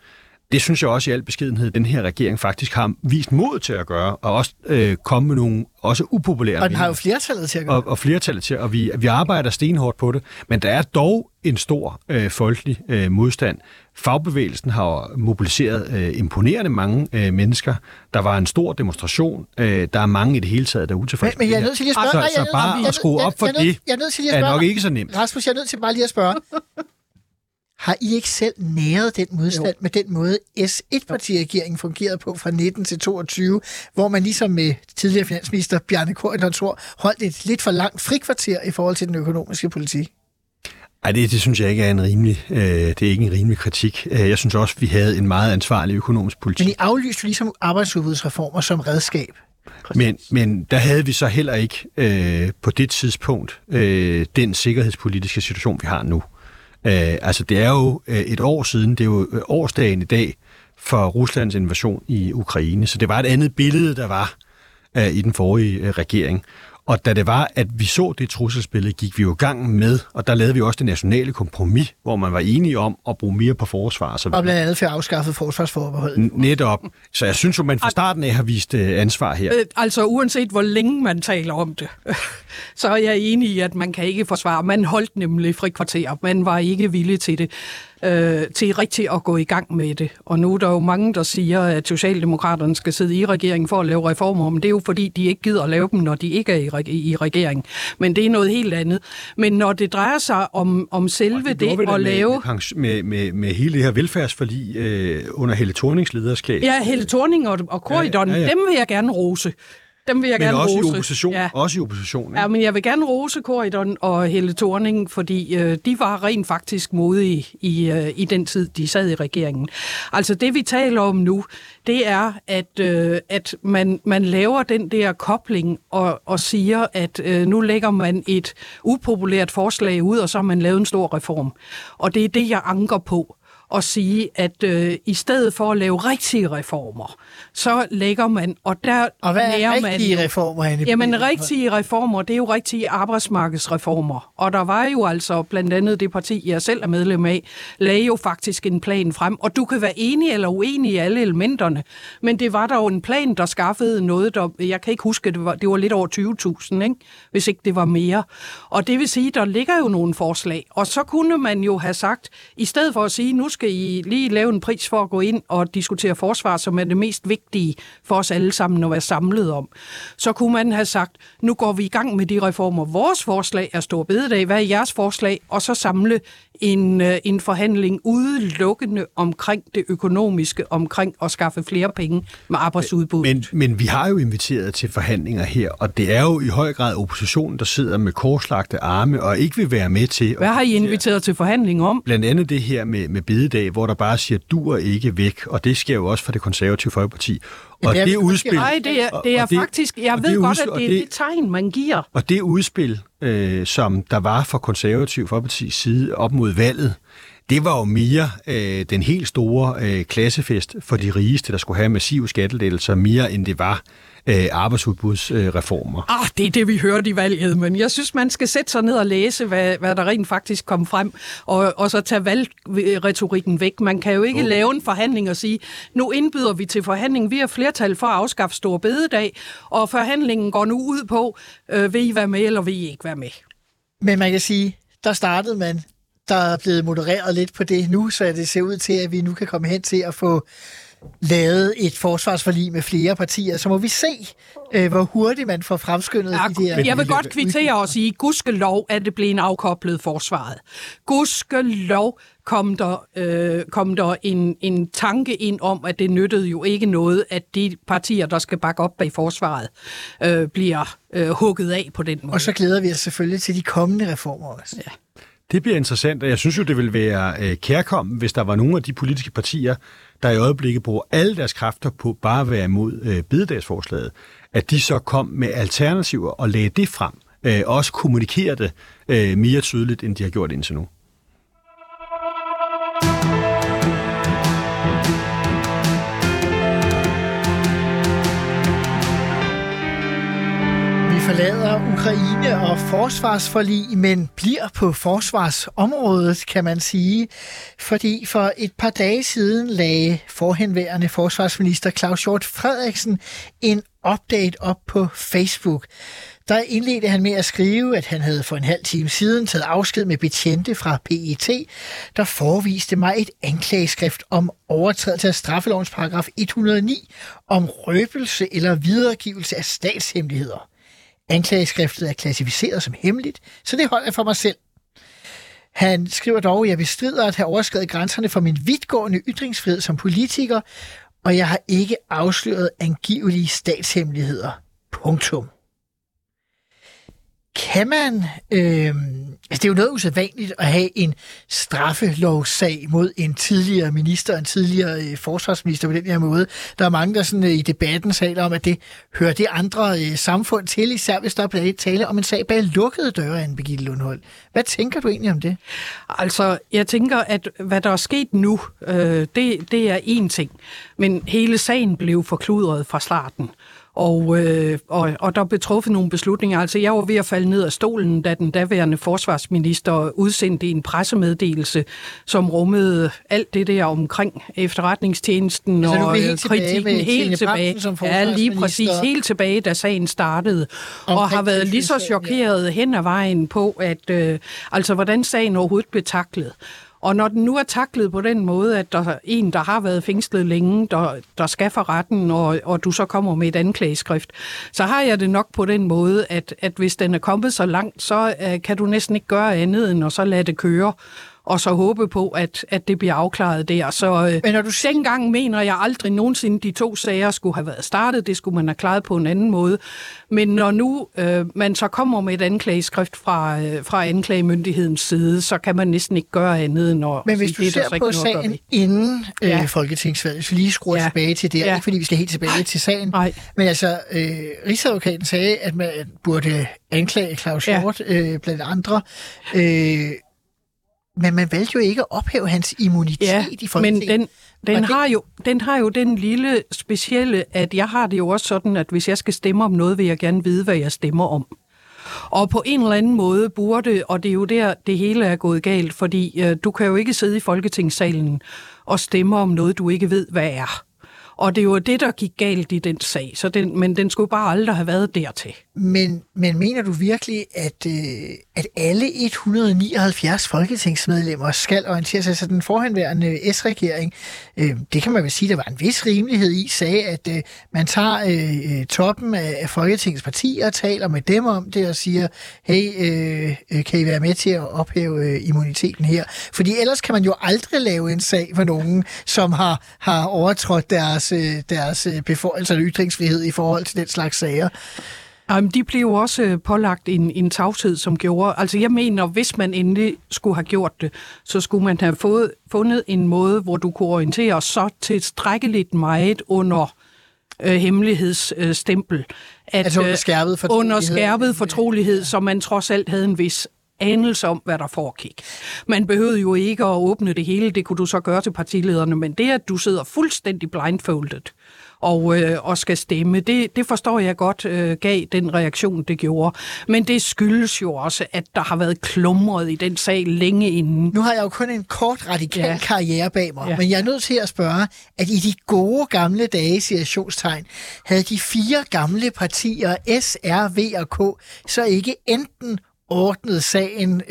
Det synes jeg også i al beskedenhed, den her regering faktisk har vist mod til at gøre, og også komme med nogle også upopulære meninger. Og den har jo flertallet til at gøre. Og flertallet til, og vi arbejder stenhårdt på det, men der er dog en stor folkelig modstand. Fagbevægelsen har mobiliseret imponerende mange mennesker. Der var en stor demonstration. Der er mange i det hele taget, der er utilfredse. Men jeg er nødt til lige at spørge. Så bare at skrue op for det er nok ikke så nemt. Rasmus, jeg er nødt til bare lige at spørge. Har I ikke selv næret den modstand med den måde, S1-partiregeringen fungerede på fra 19 til 22, hvor man ligesom med tidligere finansminister Bjarne Corydon holdt et lidt for langt frikvarter i forhold til den økonomiske politik? Ej, det synes jeg ikke er en rimelig, det er ikke en rimelig kritik. Jeg synes også, vi havde en meget ansvarlig økonomisk politik. Men I aflyste ligesom arbejdsudbudsreformer som redskab. Men der havde vi så heller ikke på det tidspunkt den sikkerhedspolitiske situation, vi har nu. Altså det er jo et år siden, det er jo årsdagen i dag for Ruslands invasion i Ukraine, så det var et andet billede, der var i den forrige regering. Og da det var, at vi så det trusselsbillede, gik vi jo i gang med, og der lavede vi også det nationale kompromis, hvor man var enige om at bruge mere på forsvar. Så og blandt andet for at afskaffe forsvarsforbeholdet. Netop. Så jeg synes jo, man fra starten af har vist ansvar her. Altså uanset hvor længe man taler om det, så er jeg enig i, at man kan ikke forsvare. Man holdt nemlig frikvarter, man var ikke villig til det. til rigtig at gå i gang med det. Og nu er der jo mange, der siger, at Socialdemokraterne skal sidde i regeringen for at lave reformer, men det er jo fordi, de ikke gider at lave dem, når de ikke er i regeringen. Men det er noget helt andet. Men når det drejer sig om selve det at lave... Med hele det her velfærdsforlig under Helle Thornings lederskab. Ja, Helle Thorning og Corydon, ja. Dem vil jeg gerne rose. Men også i opposition. Ja. Også i opposition, ikke? Ja, men jeg vil gerne rose Corydon og Helle Thorning, fordi de var rent faktisk modige i den tid, de sad i regeringen. Altså det, vi taler om nu, det er, at man laver den der kobling og siger, at nu lægger man et upopulært forslag ud, og så har man lavet en stor reform. Og det er det, jeg anker på. Og sige, at i stedet for at lave rigtige reformer, så lægger man, og hvad er rigtige reformer, Anne? Jamen, rigtige reformer, det er jo rigtige arbejdsmarkedsreformer. Og der var jo altså, blandt andet det parti, jeg selv er medlem af, lagde jo faktisk en plan frem. Og du kan være enig eller uenig i alle elementerne, men det var der jo en plan, der skaffede noget, der, jeg kan ikke huske, det var lidt over 20.000, ikke? Hvis ikke det var mere. Og det vil sige, der ligger jo nogle forslag. Og så kunne man jo have sagt, i stedet for at sige, nu skal I lige lave en pris for at gå ind og diskutere forsvar, som er det mest vigtige for os alle sammen at være samlet om. Så kunne man have sagt, nu går vi i gang med de reformer. Vores forslag er store bededag. Hvad er jeres forslag? Og så samle en forhandling udelukkende omkring det økonomiske, omkring at skaffe flere penge med arbejdsudbuddet. Men vi har jo inviteret til forhandlinger her, og det er jo i høj grad oppositionen, der sidder med korslagte arme og ikke vil være med til... Hvad har I inviteret til forhandling om? Blandt andet det her med bededag, hvor der bare siger, du er ikke væk, og det sker jo også fra Det Konservative Folkeparti. Og det udspil... Nej, det er faktisk... Jeg ved godt, at det er det tegn, man giver. Og det udspil, som der var fra Konservative Folkepartis side op mod valget, det var jo mere den helt store klassefest for de rigeste, der skulle have massive skattelettelser, mere end det var arbejdsudbudsreformer. Det er det, vi hørte i valget, men jeg synes, man skal sætte sig ned og læse, hvad der rent faktisk kom frem, og så tage valgretorikken væk. Man kan jo ikke lave en forhandling og sige, nu indbyder vi til forhandling, vi har flertal for at afskaffe store bededag, og forhandlingen går nu ud på, vil I være med, eller vil I ikke være med? Men man kan sige, der startede man, der er blevet modereret lidt på det nu, så det ser ud til, at vi nu kan komme hen til at få lavet et forsvarsforlig med flere partier, så må vi se, hvor hurtigt man får fremskyndet de der... Jeg vil godt kvittere og sige, gudskelov, at det blev en afkoblet forsvaret. Gudskelov kom der en tanke ind om, at det nyttede jo ikke noget, at de partier, der skal bakke op bag forsvaret, bliver hugget af på den måde. Og så glæder vi os selvfølgelig til de kommende reformer også. Ja. Det bliver interessant, og jeg synes jo, det ville være kærkommen, hvis der var nogle af de politiske partier, der i øjeblikket bruger alle deres kræfter på bare at være imod bededagsforslaget, at de så kom med alternativer og lagde det frem, og også kommunikerer det mere tydeligt, end de har gjort indtil nu. Forlader Ukraine og forsvarsforlig, men bliver på forsvarsområdet, kan man sige. Fordi for et par dage siden lagde forhenværende forsvarsminister Claus Hjort Frederiksen en update op på Facebook. Der indledte han med at skrive, at han havde for en halv time siden taget afsked med betjente fra PET, der foreviste mig et anklageskrift om overtrædelse af straffelovens paragraf 109 om røbelse eller videregivelse af statshemmeligheder. Anklageskriftet er klassificeret som hemmeligt, så det holder jeg for mig selv. Han skriver dog, at jeg bestrider at have overskredet grænserne for min vidtgående ytringsfrihed som politiker, og jeg har ikke afsløret angivelige statshemmeligheder. Punktum. Kan man... det er jo noget usædvanligt at have en straffelovssag mod en tidligere minister, en tidligere forsvarsminister på den her måde. Der er mange, der sådan, i debatten taler om, at det hører det andre samfund til, især hvis der bliver tale om en sag bag lukkede døre, Anne Birgitte Lundholt. Hvad tænker du egentlig om det? Altså, jeg tænker, at hvad der er sket nu, det er én ting. Men hele sagen blev forkludret fra starten. Og der blev truffet nogle beslutninger. Altså, jeg var ved at falde ned af stolen, da den daværende forsvarsminister udsendte en pressemeddelelse, som rummede alt det der omkring efterretningstjenesten altså, og kritikken helt tilbage. Ja, lige præcis. Helt tilbage, da sagen startede. Og har været lige så chokeret hen ad vejen på, at hvordan sagen overhovedet blev taklet. Og når den nu er taklet på den måde, at der er en, der har været fængslet længe, der skal for retten, og du så kommer med et anklageskrift, så har jeg det nok på den måde, at hvis den er kommet så langt, så kan du næsten ikke gøre andet end at så lade det køre, og så håbe på, at det bliver afklaret der. Men når du siger engang, mener jeg aldrig nogensinde, de to sager skulle have været startet, det skulle man have klaret på en anden måde. Men når nu man så kommer med et anklageskrift fra anklagemyndighedens side, så kan man næsten ikke gøre andet end at... Men hvis du ser på sagen inden Folketingsvalget, så lige skruer tilbage til det, ikke fordi vi skal helt tilbage til sagen, men altså Rigsadvokaten sagde, at man burde anklage Claus Hjort blandt andre... Men man valgte jo ikke at ophæve hans immunitet i Folketinget. Men den har jo den lille specielle, at jeg har det jo også sådan, at hvis jeg skal stemme om noget, vil jeg gerne vide, hvad jeg stemmer om. Og på en eller anden måde burde, og det er jo der, det hele er gået galt, fordi du kan jo ikke sidde i Folketingssalen og stemme om noget, du ikke ved, hvad er. Og det er jo det, der gik galt i den sag, men den skulle bare aldrig have været dertil. Men mener du virkelig, at alle 179 folketingsmedlemmer skal orientere sig? Så den forhenværende S-regering, det kan man vel sige, der var en vis rimelighed i, sagde, at man tager toppen af Folketingets partier og taler med dem om det og siger, hey, kan I være med til at ophæve immuniteten her? Fordi ellers kan man jo aldrig lave en sag for nogen, som har overtrådt deres beføjelser og ytringsfrihed i forhold til den slags sager. Jamen, de blev også pålagt en tavshed, som gjorde... Altså, jeg mener, hvis man endelig skulle have gjort det, så skulle man have fundet en måde, hvor du kunne orientere så tilstrækkeligt meget under hemmelighedsstempel. Under skærpet fortrolighed, så man trods alt havde en vis anelse om, hvad der foregik. Man behøvede jo ikke at åbne det hele, det kunne du så gøre til partilederne, men det, at du sidder fuldstændig blindfoldet og skal stemme, det forstår jeg godt gav den reaktion, det gjorde. Men det skyldes jo også, at der har været klumret i den sag længe inden. Nu har jeg jo kun en kort radikal karriere bag mig, men jeg er nødt til at spørge, at i de gode gamle dage, situationstegn, havde de fire gamle partier, S, R, V og K, så ikke enten ordnet sagen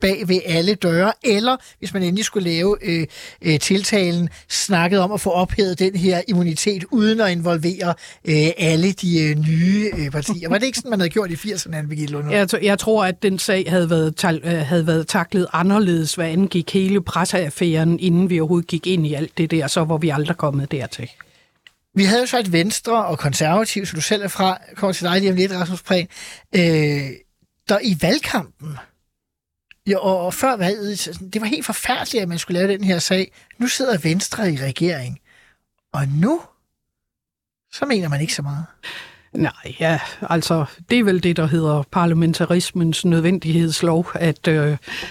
bag ved alle døre, eller hvis man endelig skulle lave tiltalen, snakket om at få ophævet den her immunitet, uden at involvere alle de nye partier. Var det ikke sådan, man havde gjort i 80'erne, Anne Birgitte Lundholt? Jeg tror, at den sag havde været taklet anderledes, hvad angik hele presseaffæren, inden vi overhovedet gik ind i alt det der, så var vi aldrig kommet dertil. Vi havde jo så et Venstre og Konservativ, så du selv er fra, kommer til dig lige om lidt, Rasmus Prehn, der i valgkampen, og før valget, det var helt forfærdeligt, at man skulle lave den her sag. Nu sidder Venstre i regering, og nu, så mener man ikke så meget. Nej, ja, altså, det er vel det, der hedder parlamentarismens nødvendighedslov,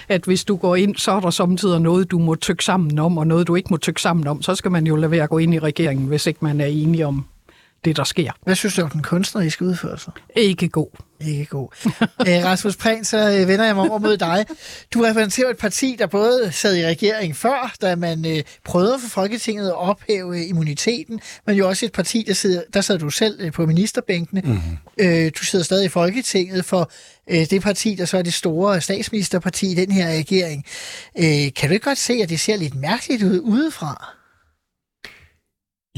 at hvis du går ind, så er der samtidig noget, du må tykke sammen om, og noget, du ikke må tykke sammen om, så skal man jo lade være at gå ind i regeringen, hvis ikke man er enig om det, der sker. Hvad synes du om den kunstneriske udførelse? Ikke god. Ikke god. Rasmus Prehn, så vender jeg mig over mod dig. Du repræsenterer et parti, der både sad i regeringen før, da man prøvede for Folketinget at ophæve immuniteten, men jo også et parti, der sad du selv på ministerbænkene. Mm-hmm. Du sidder stadig i Folketinget for det parti, der så er det store statsministerparti i den her regering. Kan du ikke godt se, at det ser lidt mærkeligt ud udefra?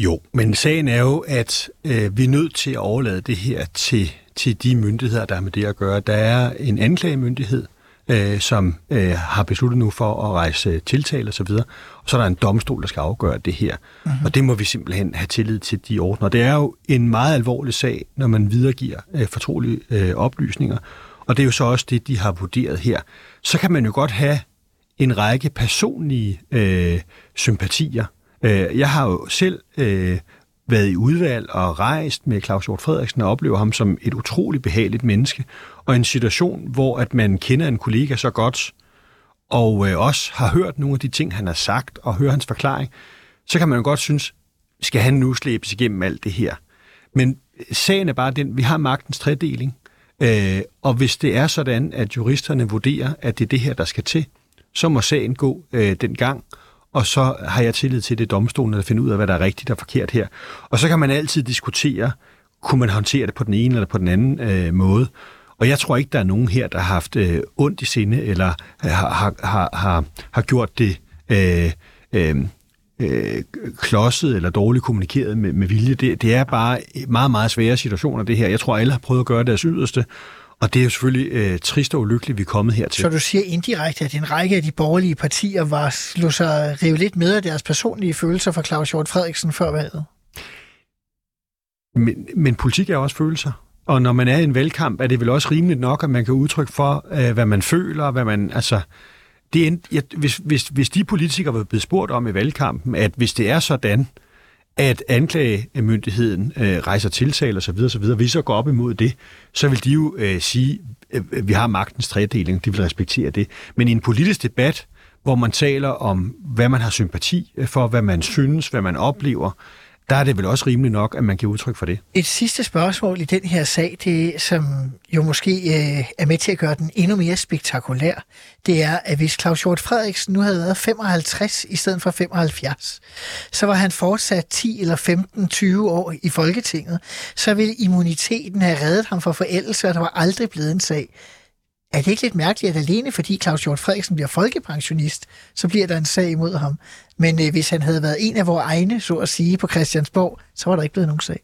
Jo, men sagen er jo, at vi er nødt til at overlade det her til de myndigheder, der har med det at gøre. Der er en anklagemyndighed, som har besluttet nu for at rejse tiltale osv., og så er der en domstol, der skal afgøre det her. Mm-hmm. Og det må vi simpelthen have tillid til de ordner. Det er jo en meget alvorlig sag, når man videregiver fortrolige oplysninger, og det er jo så også det, de har vurderet her. Så kan man jo godt have en række personlige sympatier. Jeg har jo selv været i udvalg og rejst med Claus Hjort Frederiksen og oplever ham som et utroligt behageligt menneske, og en situation, hvor at man kender en kollega så godt, og også har hørt nogle af de ting, han har sagt, og hører hans forklaring, så kan man jo godt synes, skal han nu slæbes igennem alt det her? Men sagen er bare den, vi har magtens tredeling, og hvis det er sådan, at juristerne vurderer, at det er det her, der skal til, så må sagen gå den gang, og så har jeg tillid til det domstolen at finde ud af, hvad der er rigtigt og forkert her. Og så kan man altid diskutere, kunne man håndtere det på den ene eller på den anden måde. Og jeg tror ikke, der er nogen her, der har haft ondt i sinde, eller har gjort det klodset eller dårligt kommunikeret med vilje. Det er bare meget, meget svære situationer, det her. Jeg tror, alle har prøvet at gøre deres yderste, og det er jo selvfølgelig trist og ulykkeligt, vi er kommet hertil. Så du siger indirekte, at en række af de borgerlige partier slog sig rive lidt med af deres personlige følelser for Claus Hjort Frederiksen før valget? Men politik er også følelser. Og når man er i en valgkamp, er det vel også rimeligt nok, at man kan udtrykke for, hvad man føler, hvad man... Altså, hvis de politikere var blevet spurgt om i valgkampen, at hvis det er sådan, at anklagemyndigheden rejser tiltale osv., hvis så går op imod det, så vil de jo sige, at vi har magtens tredeling, de vil respektere det. Men i en politisk debat, hvor man taler om, hvad man har sympati for, hvad man synes, hvad man oplever, der er det vel også rimeligt nok, at man giver udtryk for det. Et sidste spørgsmål i den her sag, det som jo måske er med til at gøre den endnu mere spektakulær, det er, at hvis Claus Hjort Frederiksen nu havde været 55 i stedet for 75, så var han fortsat 10 eller 15, 20 år i Folketinget, så ville immuniteten have reddet ham for forældelse, og der var aldrig blevet en sag. Er det ikke lidt mærkeligt, at alene fordi Claus Hjort Frederiksen bliver folkepensionist, så bliver der en sag imod ham? Men hvis han havde været en af vores egne, så at sige, på Christiansborg, så var der ikke blevet nogen sag.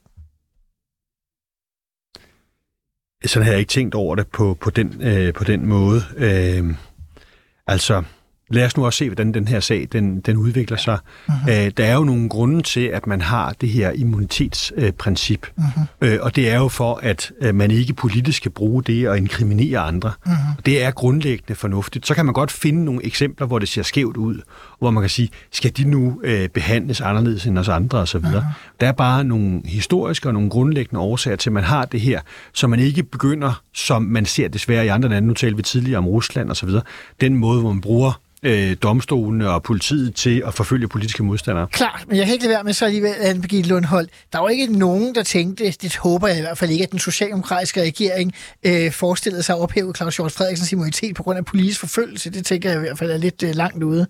Sådan havde jeg ikke tænkt over det på den måde. Altså, lad os nu også se, hvordan den her sag den udvikler sig. Uh-huh. Der er jo nogle grunde til, at man har det her immunitetsprincip. Uh-huh. Og det er jo for, at man ikke politisk kan bruge det og inkriminere andre. Uh-huh. Det er grundlæggende fornuftigt. Så kan man godt finde nogle eksempler, hvor det ser skævt ud, hvor man kan sige, skal de nu behandles anderledes end os andre osv. Uh-huh. Der er bare nogle historiske og nogle grundlæggende årsager til, at man har det her, så man ikke begynder, som man ser desværre i andre lande, nu talte vi tidligere om Rusland osv., den måde, hvor man bruger domstolene og politiet til at forfølge politiske modstandere. Klart, men jeg kan ikke lade være med så alligevel, Anne Birgitte Lundholt. Der var ikke nogen, der tænkte, det håber jeg i hvert fald ikke, at den socialdemokratiske regering forestillede sig at ophæve Claus Hjort Frederiksens immunitet på grund af politisk forfølgelse. Det tænker jeg i hvert fald er lidt langt ude.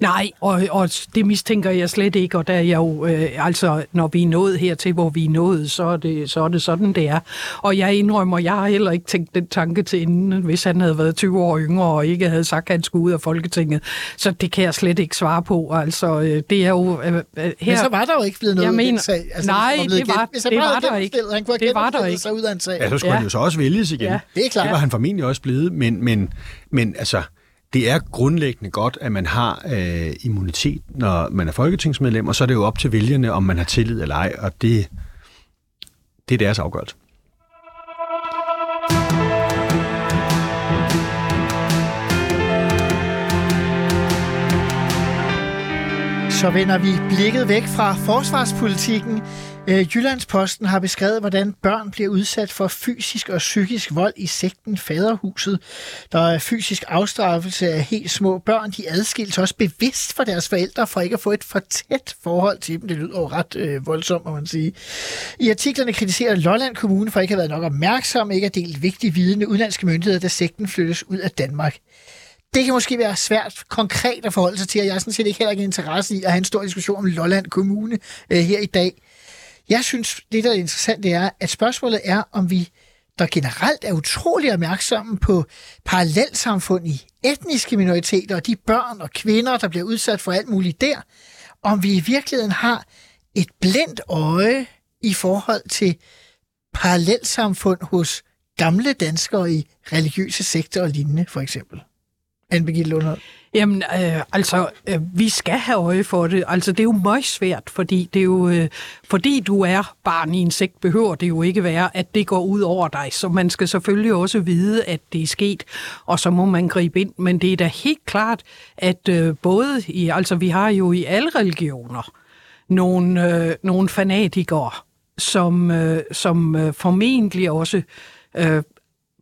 Nej, og det mistænker jeg slet ikke, og der er jeg jo, altså når vi er nået hertil, hvor vi er nået, så er det sådan, det er. Og jeg indrømmer, jeg har heller ikke tænkt den tanke til inden, hvis han havde været 20 år yngre og ikke havde sagt, at han skulle ud af Folketinget. Så det kan jeg slet ikke svare på, altså det er jo... Men så var der jo ikke blevet noget ud af en sag. Altså, nej, det var der ikke. Han kunne have gennemstillet sig ud af en sag. Ja, så skulle han jo så også vælges igen. Ja. Det er klart. Det var han formentlig også blevet, men altså... Det er grundlæggende godt, at man har immunitet, når man er folketingsmedlem, og så er det jo op til vælgerne, om man har tillid eller ej, og det er deres afgørelse. Så vender vi blikket væk fra forsvarspolitikken. Jyllandsposten har beskrevet, hvordan børn bliver udsat for fysisk og psykisk vold i sekten Faderhuset. Der er fysisk afstraffelse af helt små børn. De adskilles også bevidst fra deres forældre for ikke at få et for tæt forhold til dem. Det lyder jo ret voldsomt, må man sige. I artiklerne kritiserer Lolland Kommune for ikke at have været nok opmærksom, ikke at dele vigtig viden med udenlandske myndigheder, da sekten flyttes ud af Danmark. Det kan måske være svært konkret at forholde sig til, og jeg har sådan set ikke heller ikke interesse i at have en stor diskussion om Lolland Kommune her i dag. Jeg synes, det der er interessant, det er, at spørgsmålet er, om vi der generelt er utrolig opmærksomme på parallelsamfund i etniske minoriteter, og de børn og kvinder, der bliver udsat for alt muligt der, om vi i virkeligheden har et blindt øje i forhold til parallelsamfund hos gamle danskere i religiøse sekter og lignende, for eksempel. Anne Birgitte Lundholt. Jamen, vi skal have øje for det. Altså, det er jo meget svært, fordi det er jo, fordi du er barn i en sekt, behøver det jo ikke være, at det går ud over dig. Så man skal selvfølgelig også vide, at det er sket, og så må man gribe ind. Men det er da helt klart, at vi har jo i alle religioner nogle fanatikere, som formentlig også...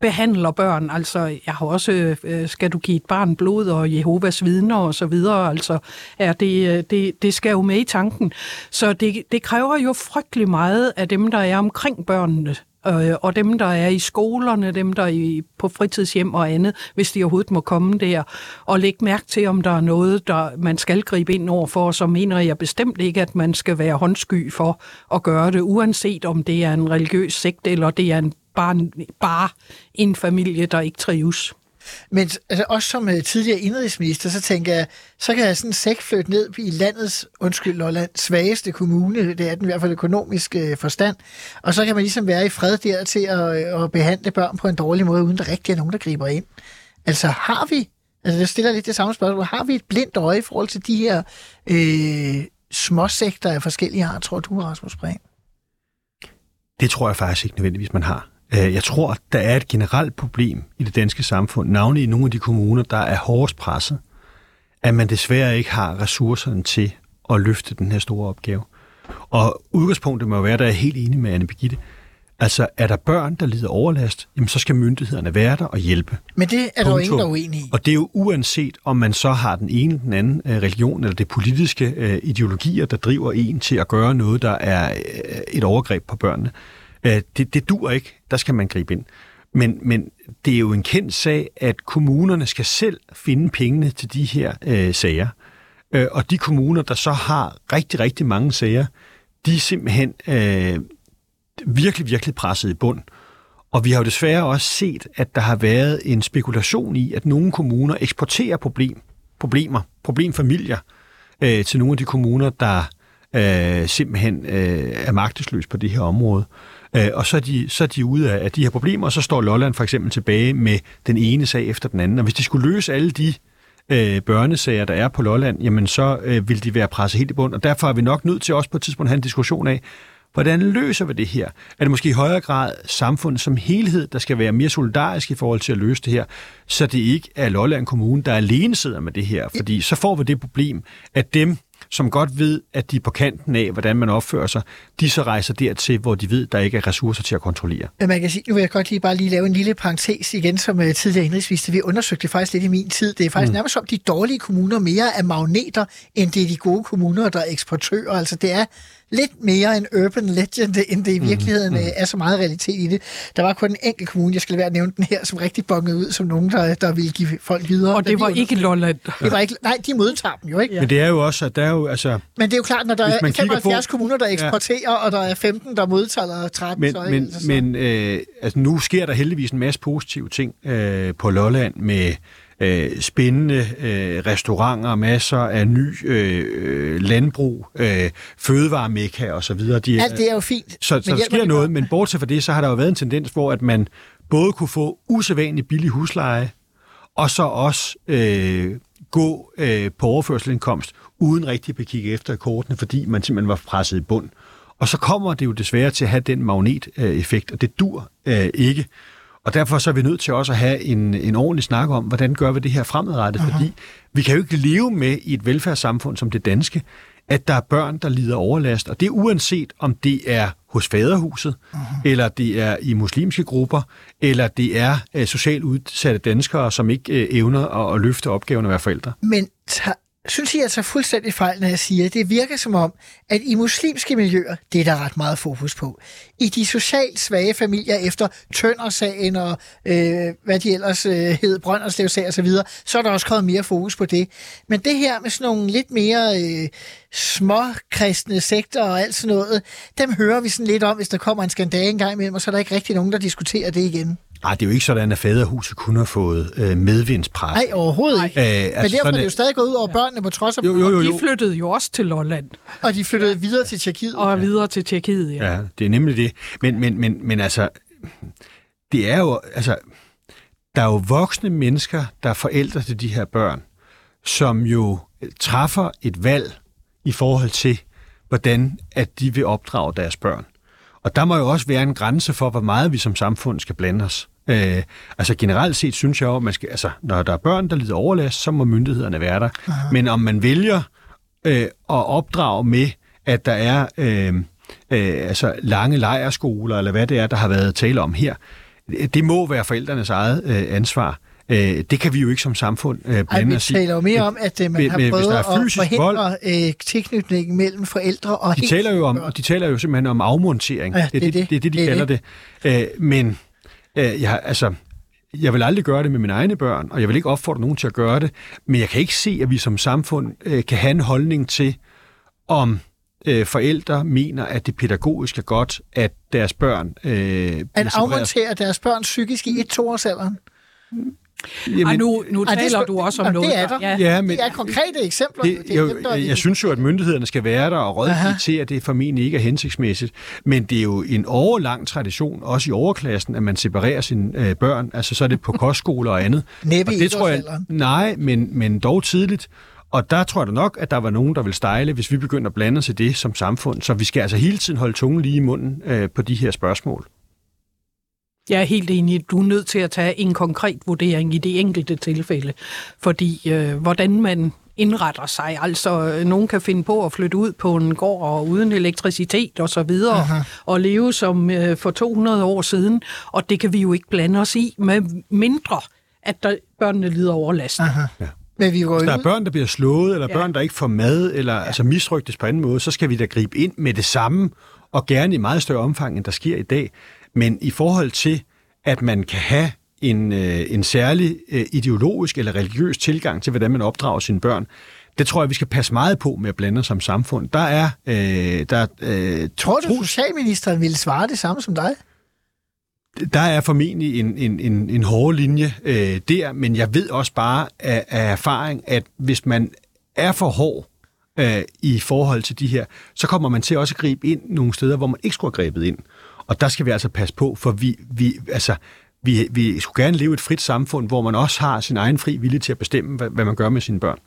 behandler børn, altså jeg har også, skal du give et barn blod og Jehovas vidner og så videre, altså det skal jo med i tanken. Så det kræver jo frygtelig meget af dem, der er omkring børnene, og dem, der er i skolerne, dem, der er på fritidshjem og andet, hvis de overhovedet må komme der, og lægge mærke til, om der er noget, der man skal gribe ind overfor, så mener jeg bestemt ikke, at man skal være håndsky for at gøre det, uanset om det er en religiøs sekt, eller det er bare en familie, der ikke trives. Men altså, også som tidligere indrigsminister, så tænker jeg, så kan jeg sådan sækflytte ned i landets, Lolland, svageste kommune, det er den i hvert fald økonomisk forstand, og så kan man ligesom være i fred der til at behandle børn på en dårlig måde, uden der rigtig er nogen, der griber ind. Altså har vi, altså det stiller lidt det samme spørgsmål, har vi et blindt øje i forhold til de her småsekter af forskellige art, tror du, Rasmus Prehn? Det tror jeg faktisk ikke nødvendigvis, man har. Jeg tror, der er et generelt problem i det danske samfund, navnlig i nogle af de kommuner, der er hårdest presset, at man desværre ikke har ressourcerne til at løfte den her store opgave. Og udgangspunktet må være, at jeg er helt enig med Anne Birgitte. Altså, er der børn, der lider overlast, jamen, så skal myndighederne være der og hjælpe. Men det er der jo ingen, der er uenig i. Og det er jo uanset, om man så har den ene eller den anden religion, eller det politiske ideologier, der driver en til at gøre noget, der er et overgreb på børnene. Det dur ikke. Der skal man gribe ind. Men det er jo en kendt sag, at kommunerne skal selv finde pengene til de her sager. Og de kommuner, der så har rigtig, rigtig mange sager, de er simpelthen virkelig, virkelig presset i bund. Og vi har jo desværre også set, at der har været en spekulation i, at nogle kommuner eksporterer problemfamilier til nogle af de kommuner, der simpelthen er magtesløse på det her område. Og så er de ude af de her problemer, og så står Lolland for eksempel tilbage med den ene sag efter den anden. Og hvis de skulle løse alle de børnesager, der er på Lolland, jamen så vil de være presset helt i bund. Og derfor er vi nok nødt til også på et tidspunkt at have en diskussion af, hvordan løser vi det her? Er det måske i højere grad samfundet som helhed, der skal være mere solidarisk i forhold til at løse det her, så det ikke er Lolland Kommune, der alene sidder med det her? Fordi så får vi det problem, at dem, som godt ved, at de er på kanten af, hvordan man opfører sig, de så rejser dertil, hvor de ved, der ikke er ressourcer til at kontrollere. Man kan sige, nu vil jeg godt lige lave en lille parentes igen, som tidligere indrigsminister. Vi undersøgte det faktisk lidt i min tid. Det er faktisk nærmest som de dårlige kommuner mere er magneter, end det er de gode kommuner, der er eksportører. Altså det er lidt mere en urban legend, end det i virkeligheden er så meget realitet i det. Der var kun en enkelt kommune, jeg skal være nævne den her, som rigtig bongede ud som nogen, der ville give folk videre. Og det var ikke Lolland. Det var ikke, nej, de modtager dem jo ikke. Ja. Men det er jo også, at der er jo, altså... Men det er jo klart, når der er 75 kommuner, der eksporterer, ja, og der er 15, der modtager 13, men, så... Ikke, men så. Altså, nu sker der heldigvis en masse positive ting på Lolland med... spændende restauranter, masser af ny landbrug, fødevaremekka og så videre. Alt det er jo fint. Så der sker noget, men bortset fra det, så har der jo været en tendens, hvor at man både kunne få usædvanligt billig husleje, og så også gå på overførselindkomst, uden rigtig at kigge efter kortene, fordi man simpelthen var presset i bund. Og så kommer det jo desværre til at have den magneteffekt, og det dur ikke. Og derfor så er vi nødt til også at have en ordentlig snak om, hvordan gør vi det her fremadrettet, fordi vi kan jo ikke leve med i et velfærdssamfund som det danske, at der er børn, der lider overlast, og det er uanset om det er hos Faderhuset, eller det er i muslimske grupper, eller det er socialt udsatte danskere, som ikke evner at løfte opgaven at være forældre. Men synes I, jeg tager fuldstændig fejl, når jeg siger, at det virker som om, at i muslimske miljøer, det er der ret meget fokus på. I de socialt svage familier efter Tøndersagen og hvad de ellers hed, Brønderslevsag og så videre, så er der også kommet mere fokus på det. Men det her med sådan nogle lidt mere småkristne sekter og alt sådan noget, dem hører vi sådan lidt om, hvis der kommer en skandale engang imellem, og så er der ikke rigtig nogen, der diskuterer det igen. Nej, det er jo ikke sådan, at Faderhuset kunne have fået medvindspres. Nej, overhovedet ikke. Altså, men derfor er det jo stadig gået ud over børnene på trods af... Jo. De flyttede jo også til Lolland. Og de flyttede videre til Tyrkiet. Og videre til Tyrkiet, ja. Ja, det er nemlig det. Men altså, det er jo... Altså, der er jo voksne mennesker, der er forældre til de her børn, som jo træffer et valg i forhold til, hvordan at de vil opdrage deres børn. Og der må jo også være en grænse for, hvor meget vi som samfund skal blande os. Altså generelt set synes jeg jo, at man skal, altså, når der er børn, der lider overlast, så må myndighederne være der. Men om man vælger at opdrage med, at der er lange lejrskoler, eller hvad det er, der har været tale om her, det må være forældrenes eget ansvar. Det kan vi jo ikke som samfund blande os i. Vi taler jo mere om, at man har prøvet at forhindre tilknytningen mellem forældre og de taler jo om, og de taler jo simpelthen om afmontering. Ja, det er det, de kalder det. Men jeg vil aldrig gøre det med mine egne børn, og jeg vil ikke opfordre nogen til at gøre det, men jeg kan ikke se, at vi som samfund kan have en holdning til, om forældre mener, at det pædagogisk er godt, at deres børn... at afmontere deres børns psykiske i 1-2-årsalderen? Jamen, nu taler du også om noget. Det er der. Ja, men, det er konkrete eksempler. Jeg synes jo, at myndighederne skal være der og rådgive til, at det formentlig ikke er hensigtsmæssigt. Men det er jo en årelang tradition, også i overklassen, at man separerer sine børn. Altså så er det på kostskoler og andet. Næppe i idrætsalderen. Nej, men dog tidligt. Og der tror jeg da nok, at der var nogen, der ville stejle, hvis vi begyndte at blande os i det som samfund. Så vi skal altså hele tiden holde tungen lige i munden på de her spørgsmål. Jeg er helt enig. Du er nødt til at tage en konkret vurdering i det enkelte tilfælde, fordi hvordan man indretter sig. Altså, nogen kan finde på at flytte ud på en gård og uden elektricitet og så videre, og leve som for 200 år siden, og det kan vi jo ikke blande os i, med mindre at børnene lider overlast. Ja. Men vi går ud. Der er børn, der bliver slået, eller børn, der ikke får mad, eller altså misrygtes på anden måde, så skal vi da gribe ind med det samme, og gerne i meget større omfang, end der sker i dag. Men i forhold til, at man kan have en særlig ideologisk eller religiøs tilgang til, hvordan man opdrager sine børn, det tror jeg, vi skal passe meget på med at blande som samfund. Tror du, socialministeren ville svare det samme som dig? Der er formentlig en hård linje der, men jeg ved også bare af erfaring, at hvis man er for hård i forhold til de her, så kommer man til også at gribe ind nogle steder, hvor man ikke skulle have grebet ind. Og der skal vi altså passe på, for vi skulle gerne leve et frit samfund, hvor man også har sin egen fri vilje til at bestemme, hvad man gør med sine børn.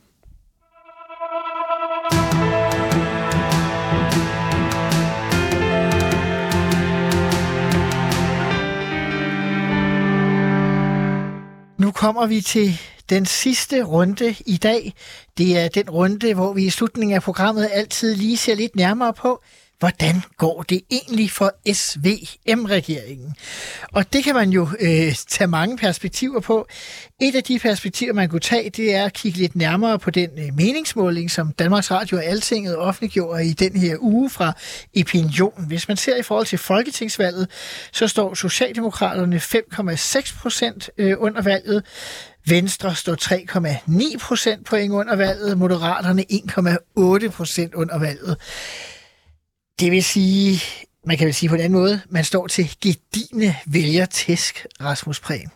Nu kommer vi til den sidste runde i dag. Det er den runde, hvor vi i slutningen af programmet altid lige ser lidt nærmere på, hvordan går det egentlig for SVM-regeringen? Og det kan man jo tage mange perspektiver på. Et af de perspektiver, man kunne tage, det er at kigge lidt nærmere på den meningsmåling, som Danmarks Radio og Altinget offentliggjorde i den her uge fra Opinion. Hvis man ser i forhold til folketingsvalget, så står Socialdemokraterne 5,6% under valget. Venstre står 3,9% under valget. Moderaterne 1,8% under valget. Det vil sige, man kan vel sige på en anden måde, man står til gedigne vælgertæsk, Rasmus Prehn.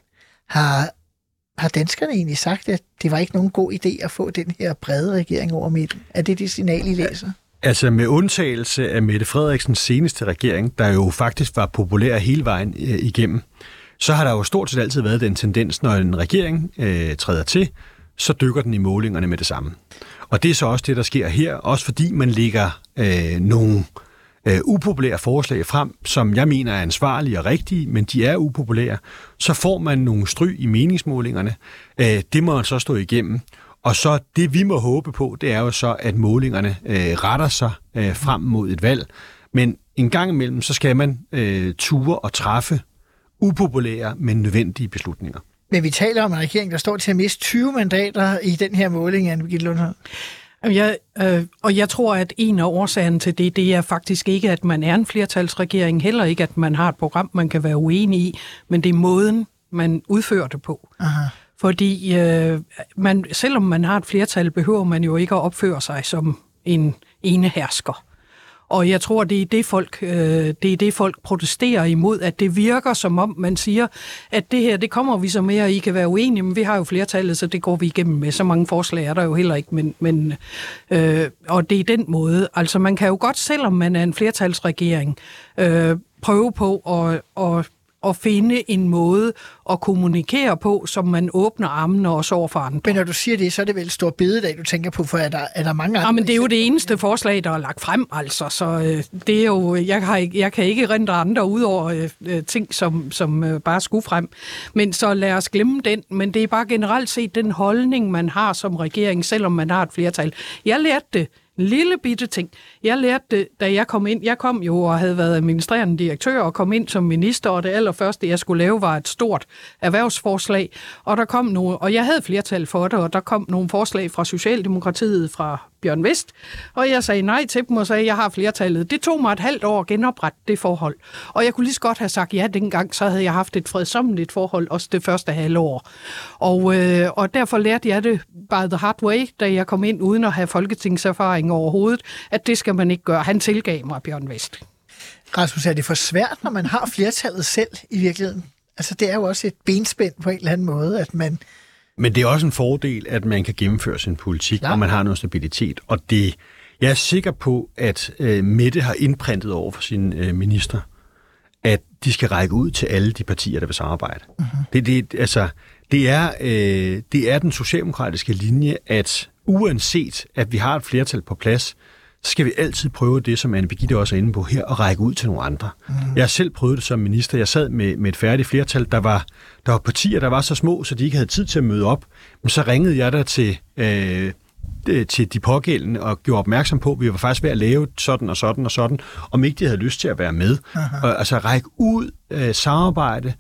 Har danskerne egentlig sagt, at det var ikke nogen god idé at få den her brede regering over midten? Er det det signal, I læser? Altså med undtagelse af Mette Frederiksens seneste regering, der jo faktisk var populær hele vejen igennem, så har der jo stort set altid været den tendens, når en regering træder til, så dykker den i målingerne med det samme. Og det er så også det, der sker her, også fordi man lægger nogle upopulære forslag frem, som jeg mener er ansvarlige og rigtige, men de er upopulære, så får man nogle stryg i meningsmålingerne. Det må man så stå igennem. Og så det, vi må håbe på, det er jo så, at målingerne retter sig frem mod et valg. Men en gang imellem, så skal man ture og træffe upopulære, men nødvendige beslutninger. Men vi taler om en regering, der står til at miste 20 mandater i den her måling, Anne Birgitte Lundholt. Og jeg tror, at en af årsagerne til det er faktisk ikke, at man er en flertalsregering, heller ikke, at man har et program, man kan være uenig i, men det er måden, man udfører det på. Aha. Fordi selvom man har et flertal, behøver man jo ikke at opføre sig som en enehersker. Og jeg tror, det er det folk protesterer imod, at det virker som om, man siger, at det her, det kommer vi så mere, I kan være uenige, men vi har jo flertallet, så det går vi igennem med. Så mange forslag er der jo heller ikke, men og det er den måde. Altså man kan jo godt, selvom man er en flertalsregering, prøve på at finde en måde at kommunikere på, som man åbner armene og sover for andre. Men når du siger det, så er det vel stor bededag, du tænker på, for er der mange andre? Ja, men det er jo det eneste forslag, der er lagt frem, altså. Så det er jo, jeg kan ikke rente andre ud over ting, som bare skulle frem. Men så lad os glemme den. Men det er bare generelt set den holdning, man har som regering, selvom man har et flertal. Jeg lærte det. En lille bitte ting. Jeg lærte det, da jeg kom ind. Jeg kom jo og havde været administrerende direktør og kom ind som minister, og det allerførste, jeg skulle lave, var et stort erhvervsforslag. Og der kom nogle, og jeg havde flertal for det, og der kom nogle forslag fra Socialdemokratiet, fra Bjørn Vest, og jeg sagde nej til dem og sagde, jeg har flertallet. Det tog mig et halvt år at genoprette det forhold. Og jeg kunne lige så godt have sagt ja dengang, så havde jeg haft et fredsommeligt forhold, også det første halvår. Og derfor lærte jeg det by the hard way, da jeg kom ind uden at have folketingserfaring overhovedet, at det skal man ikke gøre. Han tilgav mig, Bjørn Vest. Rasmus, er det for svært, når man har flertallet selv i virkeligheden? Altså, det er jo også et benspænd på en eller anden måde, at man... Men det er også en fordel, at man kan gennemføre sin politik, og man har noget stabilitet. Og det, jeg er sikker på, at Mette har indprintet over for sine minister, at de skal række ud til alle de partier, der vil samarbejde. Uh-huh. Det er den socialdemokratiske linje, at uanset at vi har et flertal på plads, så skal vi altid prøve det, som Anne Birgitte også er inde på her, og række ud til nogle andre. Mm. Jeg har selv prøvet det som minister. Jeg sad med et færdigt flertal. Der var partier, der var så små, så de ikke havde tid til at møde op. Men så ringede jeg der til de pågældende og gjorde opmærksom på, at vi var faktisk ved at lave sådan og sådan og sådan, om ikke de havde lyst til at være med. Og, altså række ud, samarbejde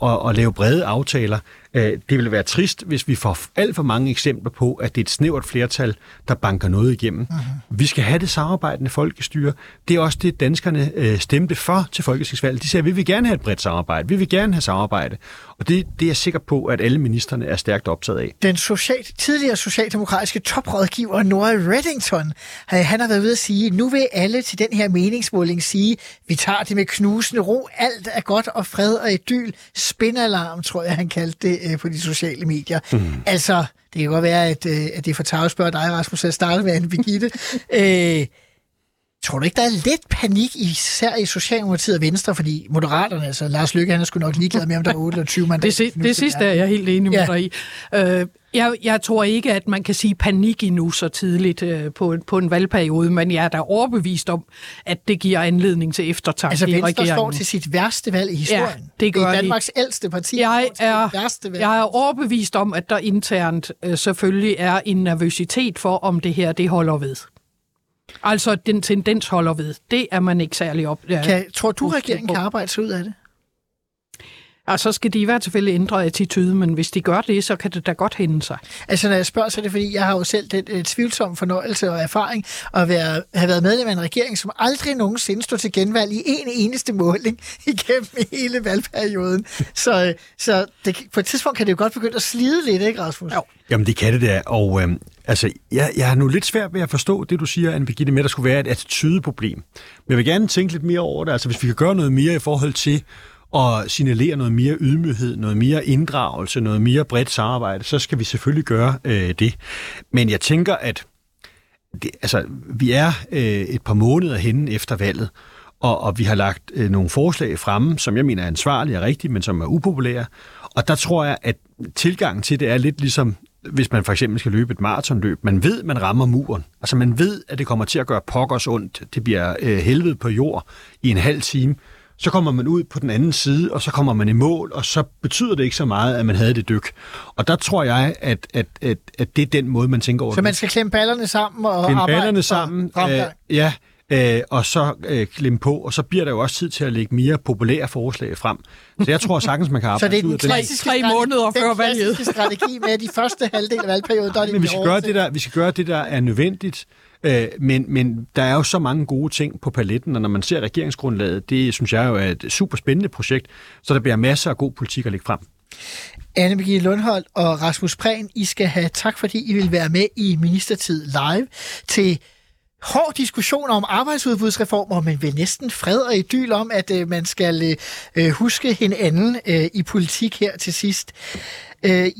og lave brede aftaler. Det ville være trist, hvis vi får alt for mange eksempler på, at det er et snævert flertal, der banker noget igennem. Uh-huh. Vi skal have det samarbejdende folkestyre. Det er også det, danskerne stemte for til folketingsvalget. De sagde, vi vil gerne have et bredt samarbejde. Vi vil gerne have samarbejde. Og det er jeg sikker på, at alle ministerne er stærkt optaget af. Den tidligere socialdemokratiske toprådgiver Norah Reddington, han har været ved at sige, nu vil alle til den her meningsmåling sige, vi tager det med knusende ro. Alt er godt og fred og idyl. Spinalarm, tror jeg, han kaldte det på de sociale medier. Mm. Altså, det kan godt være, at det er for taget at spørge dig, Rasmus, at starte med Anne Birgitte. Tror du ikke, der er lidt panik, især i Socialdemokratiet og Venstre, fordi Moderaterne, altså Lars Løkke, han er sgu nok ligeglad med, om der er 28 mandater. Det sidste er jeg helt enig med dig i. Jeg tror ikke, at man kan sige panik endnu så tidligt på en valgperiode, men jeg er da overbevist om, at det giver anledning til eftertanke i regeringen. Altså Venstre står til sit værste valg i historien. Ja, det gør det. Danmarks ældste parti står til værste valg. Jeg er overbevist om, at der internt selvfølgelig er en nervøsitet for, om det her det holder ved. Altså, den tendens holder ved. Det er man ikke særlig op. Tror du, regeringen kan arbejde sig ud af det? Og så skal de i hvert tilfælde ændre attitude, men hvis de gør det, så kan det da godt hænde sig. Altså, når jeg spørger, så er det, fordi jeg har jo selv den tvivlsom fornøjelse og erfaring at have været medlem af en regering, som aldrig nogensinde stod til genvalg i en eneste måling igennem hele valgperioden. Så det, på et tidspunkt kan det jo godt begynde at slide lidt, ikke, Rasmus? Jo. Jamen, det kan det da, og altså, jeg har nu lidt svært ved at forstå det, du siger, Anne Birgitte, med at der skulle være et attitudeproblem. Men jeg vil gerne tænke lidt mere over det, altså hvis vi kan gøre noget mere i forhold til og signalere noget mere ydmyghed, noget mere inddragelse, noget mere bredt samarbejde, så skal vi selvfølgelig gøre det. Men jeg tænker, at vi er et par måneder henne efter valget, og vi har lagt nogle forslag fremme, som jeg mener er ansvarlige og rigtige, men som er upopulære. Og der tror jeg, at tilgangen til det er lidt ligesom, hvis man for eksempel skal løbe et maratonløb. Man ved, man rammer muren. Altså man ved, at det kommer til at gøre pokkers ondt. Det bliver helvede på jord i en halv time. Så kommer man ud på den anden side, og så kommer man i mål, og så betyder det ikke så meget, at man havde det dyk. Og der tror jeg, at det er den måde, man tænker over det. Så man skal klemme ballerne sammen og klemme ballerne sammen, og så klemme på, og så bliver der jo også tid til at lægge mere populære forslag frem. Så jeg tror sagtens, man kan arbejde. Så det er den tre måneder før valget. Den strategi med de første halvdel af valgperioden, der er det. Men vi skal gøre det, der er nødvendigt. Men der er jo så mange gode ting på paletten, og når man ser regeringsgrundlaget, det synes jeg jo er et super spændende projekt, så der bliver masser af god politik at lægge frem. Anne Birgitte Lundholt og Rasmus Prehn, I skal have tak, fordi I vil være med i Ministertid Live til hård diskussion om arbejdsudbudsreformer, men ved næsten fred og idyl om, at man skal huske hinanden i politik her til sidst.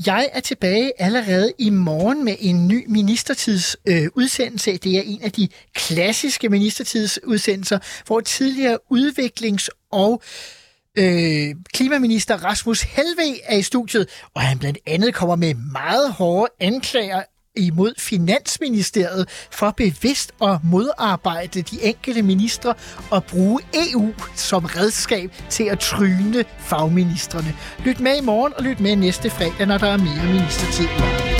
Jeg er tilbage allerede i morgen med en ny ministertidsudsendelse. Det er en af de klassiske ministertidsudsendelser, hvor tidligere udviklings- og klimaminister Rasmus Helveg er i studiet, og han blandt andet kommer med meget hårde anklager imod Finansministeriet for bevidst at modarbejde de enkelte ministre og bruge EU som redskab til at tryne fagministrene. Lyt med i morgen og lyt med næste fredag, når der er mere ministertid.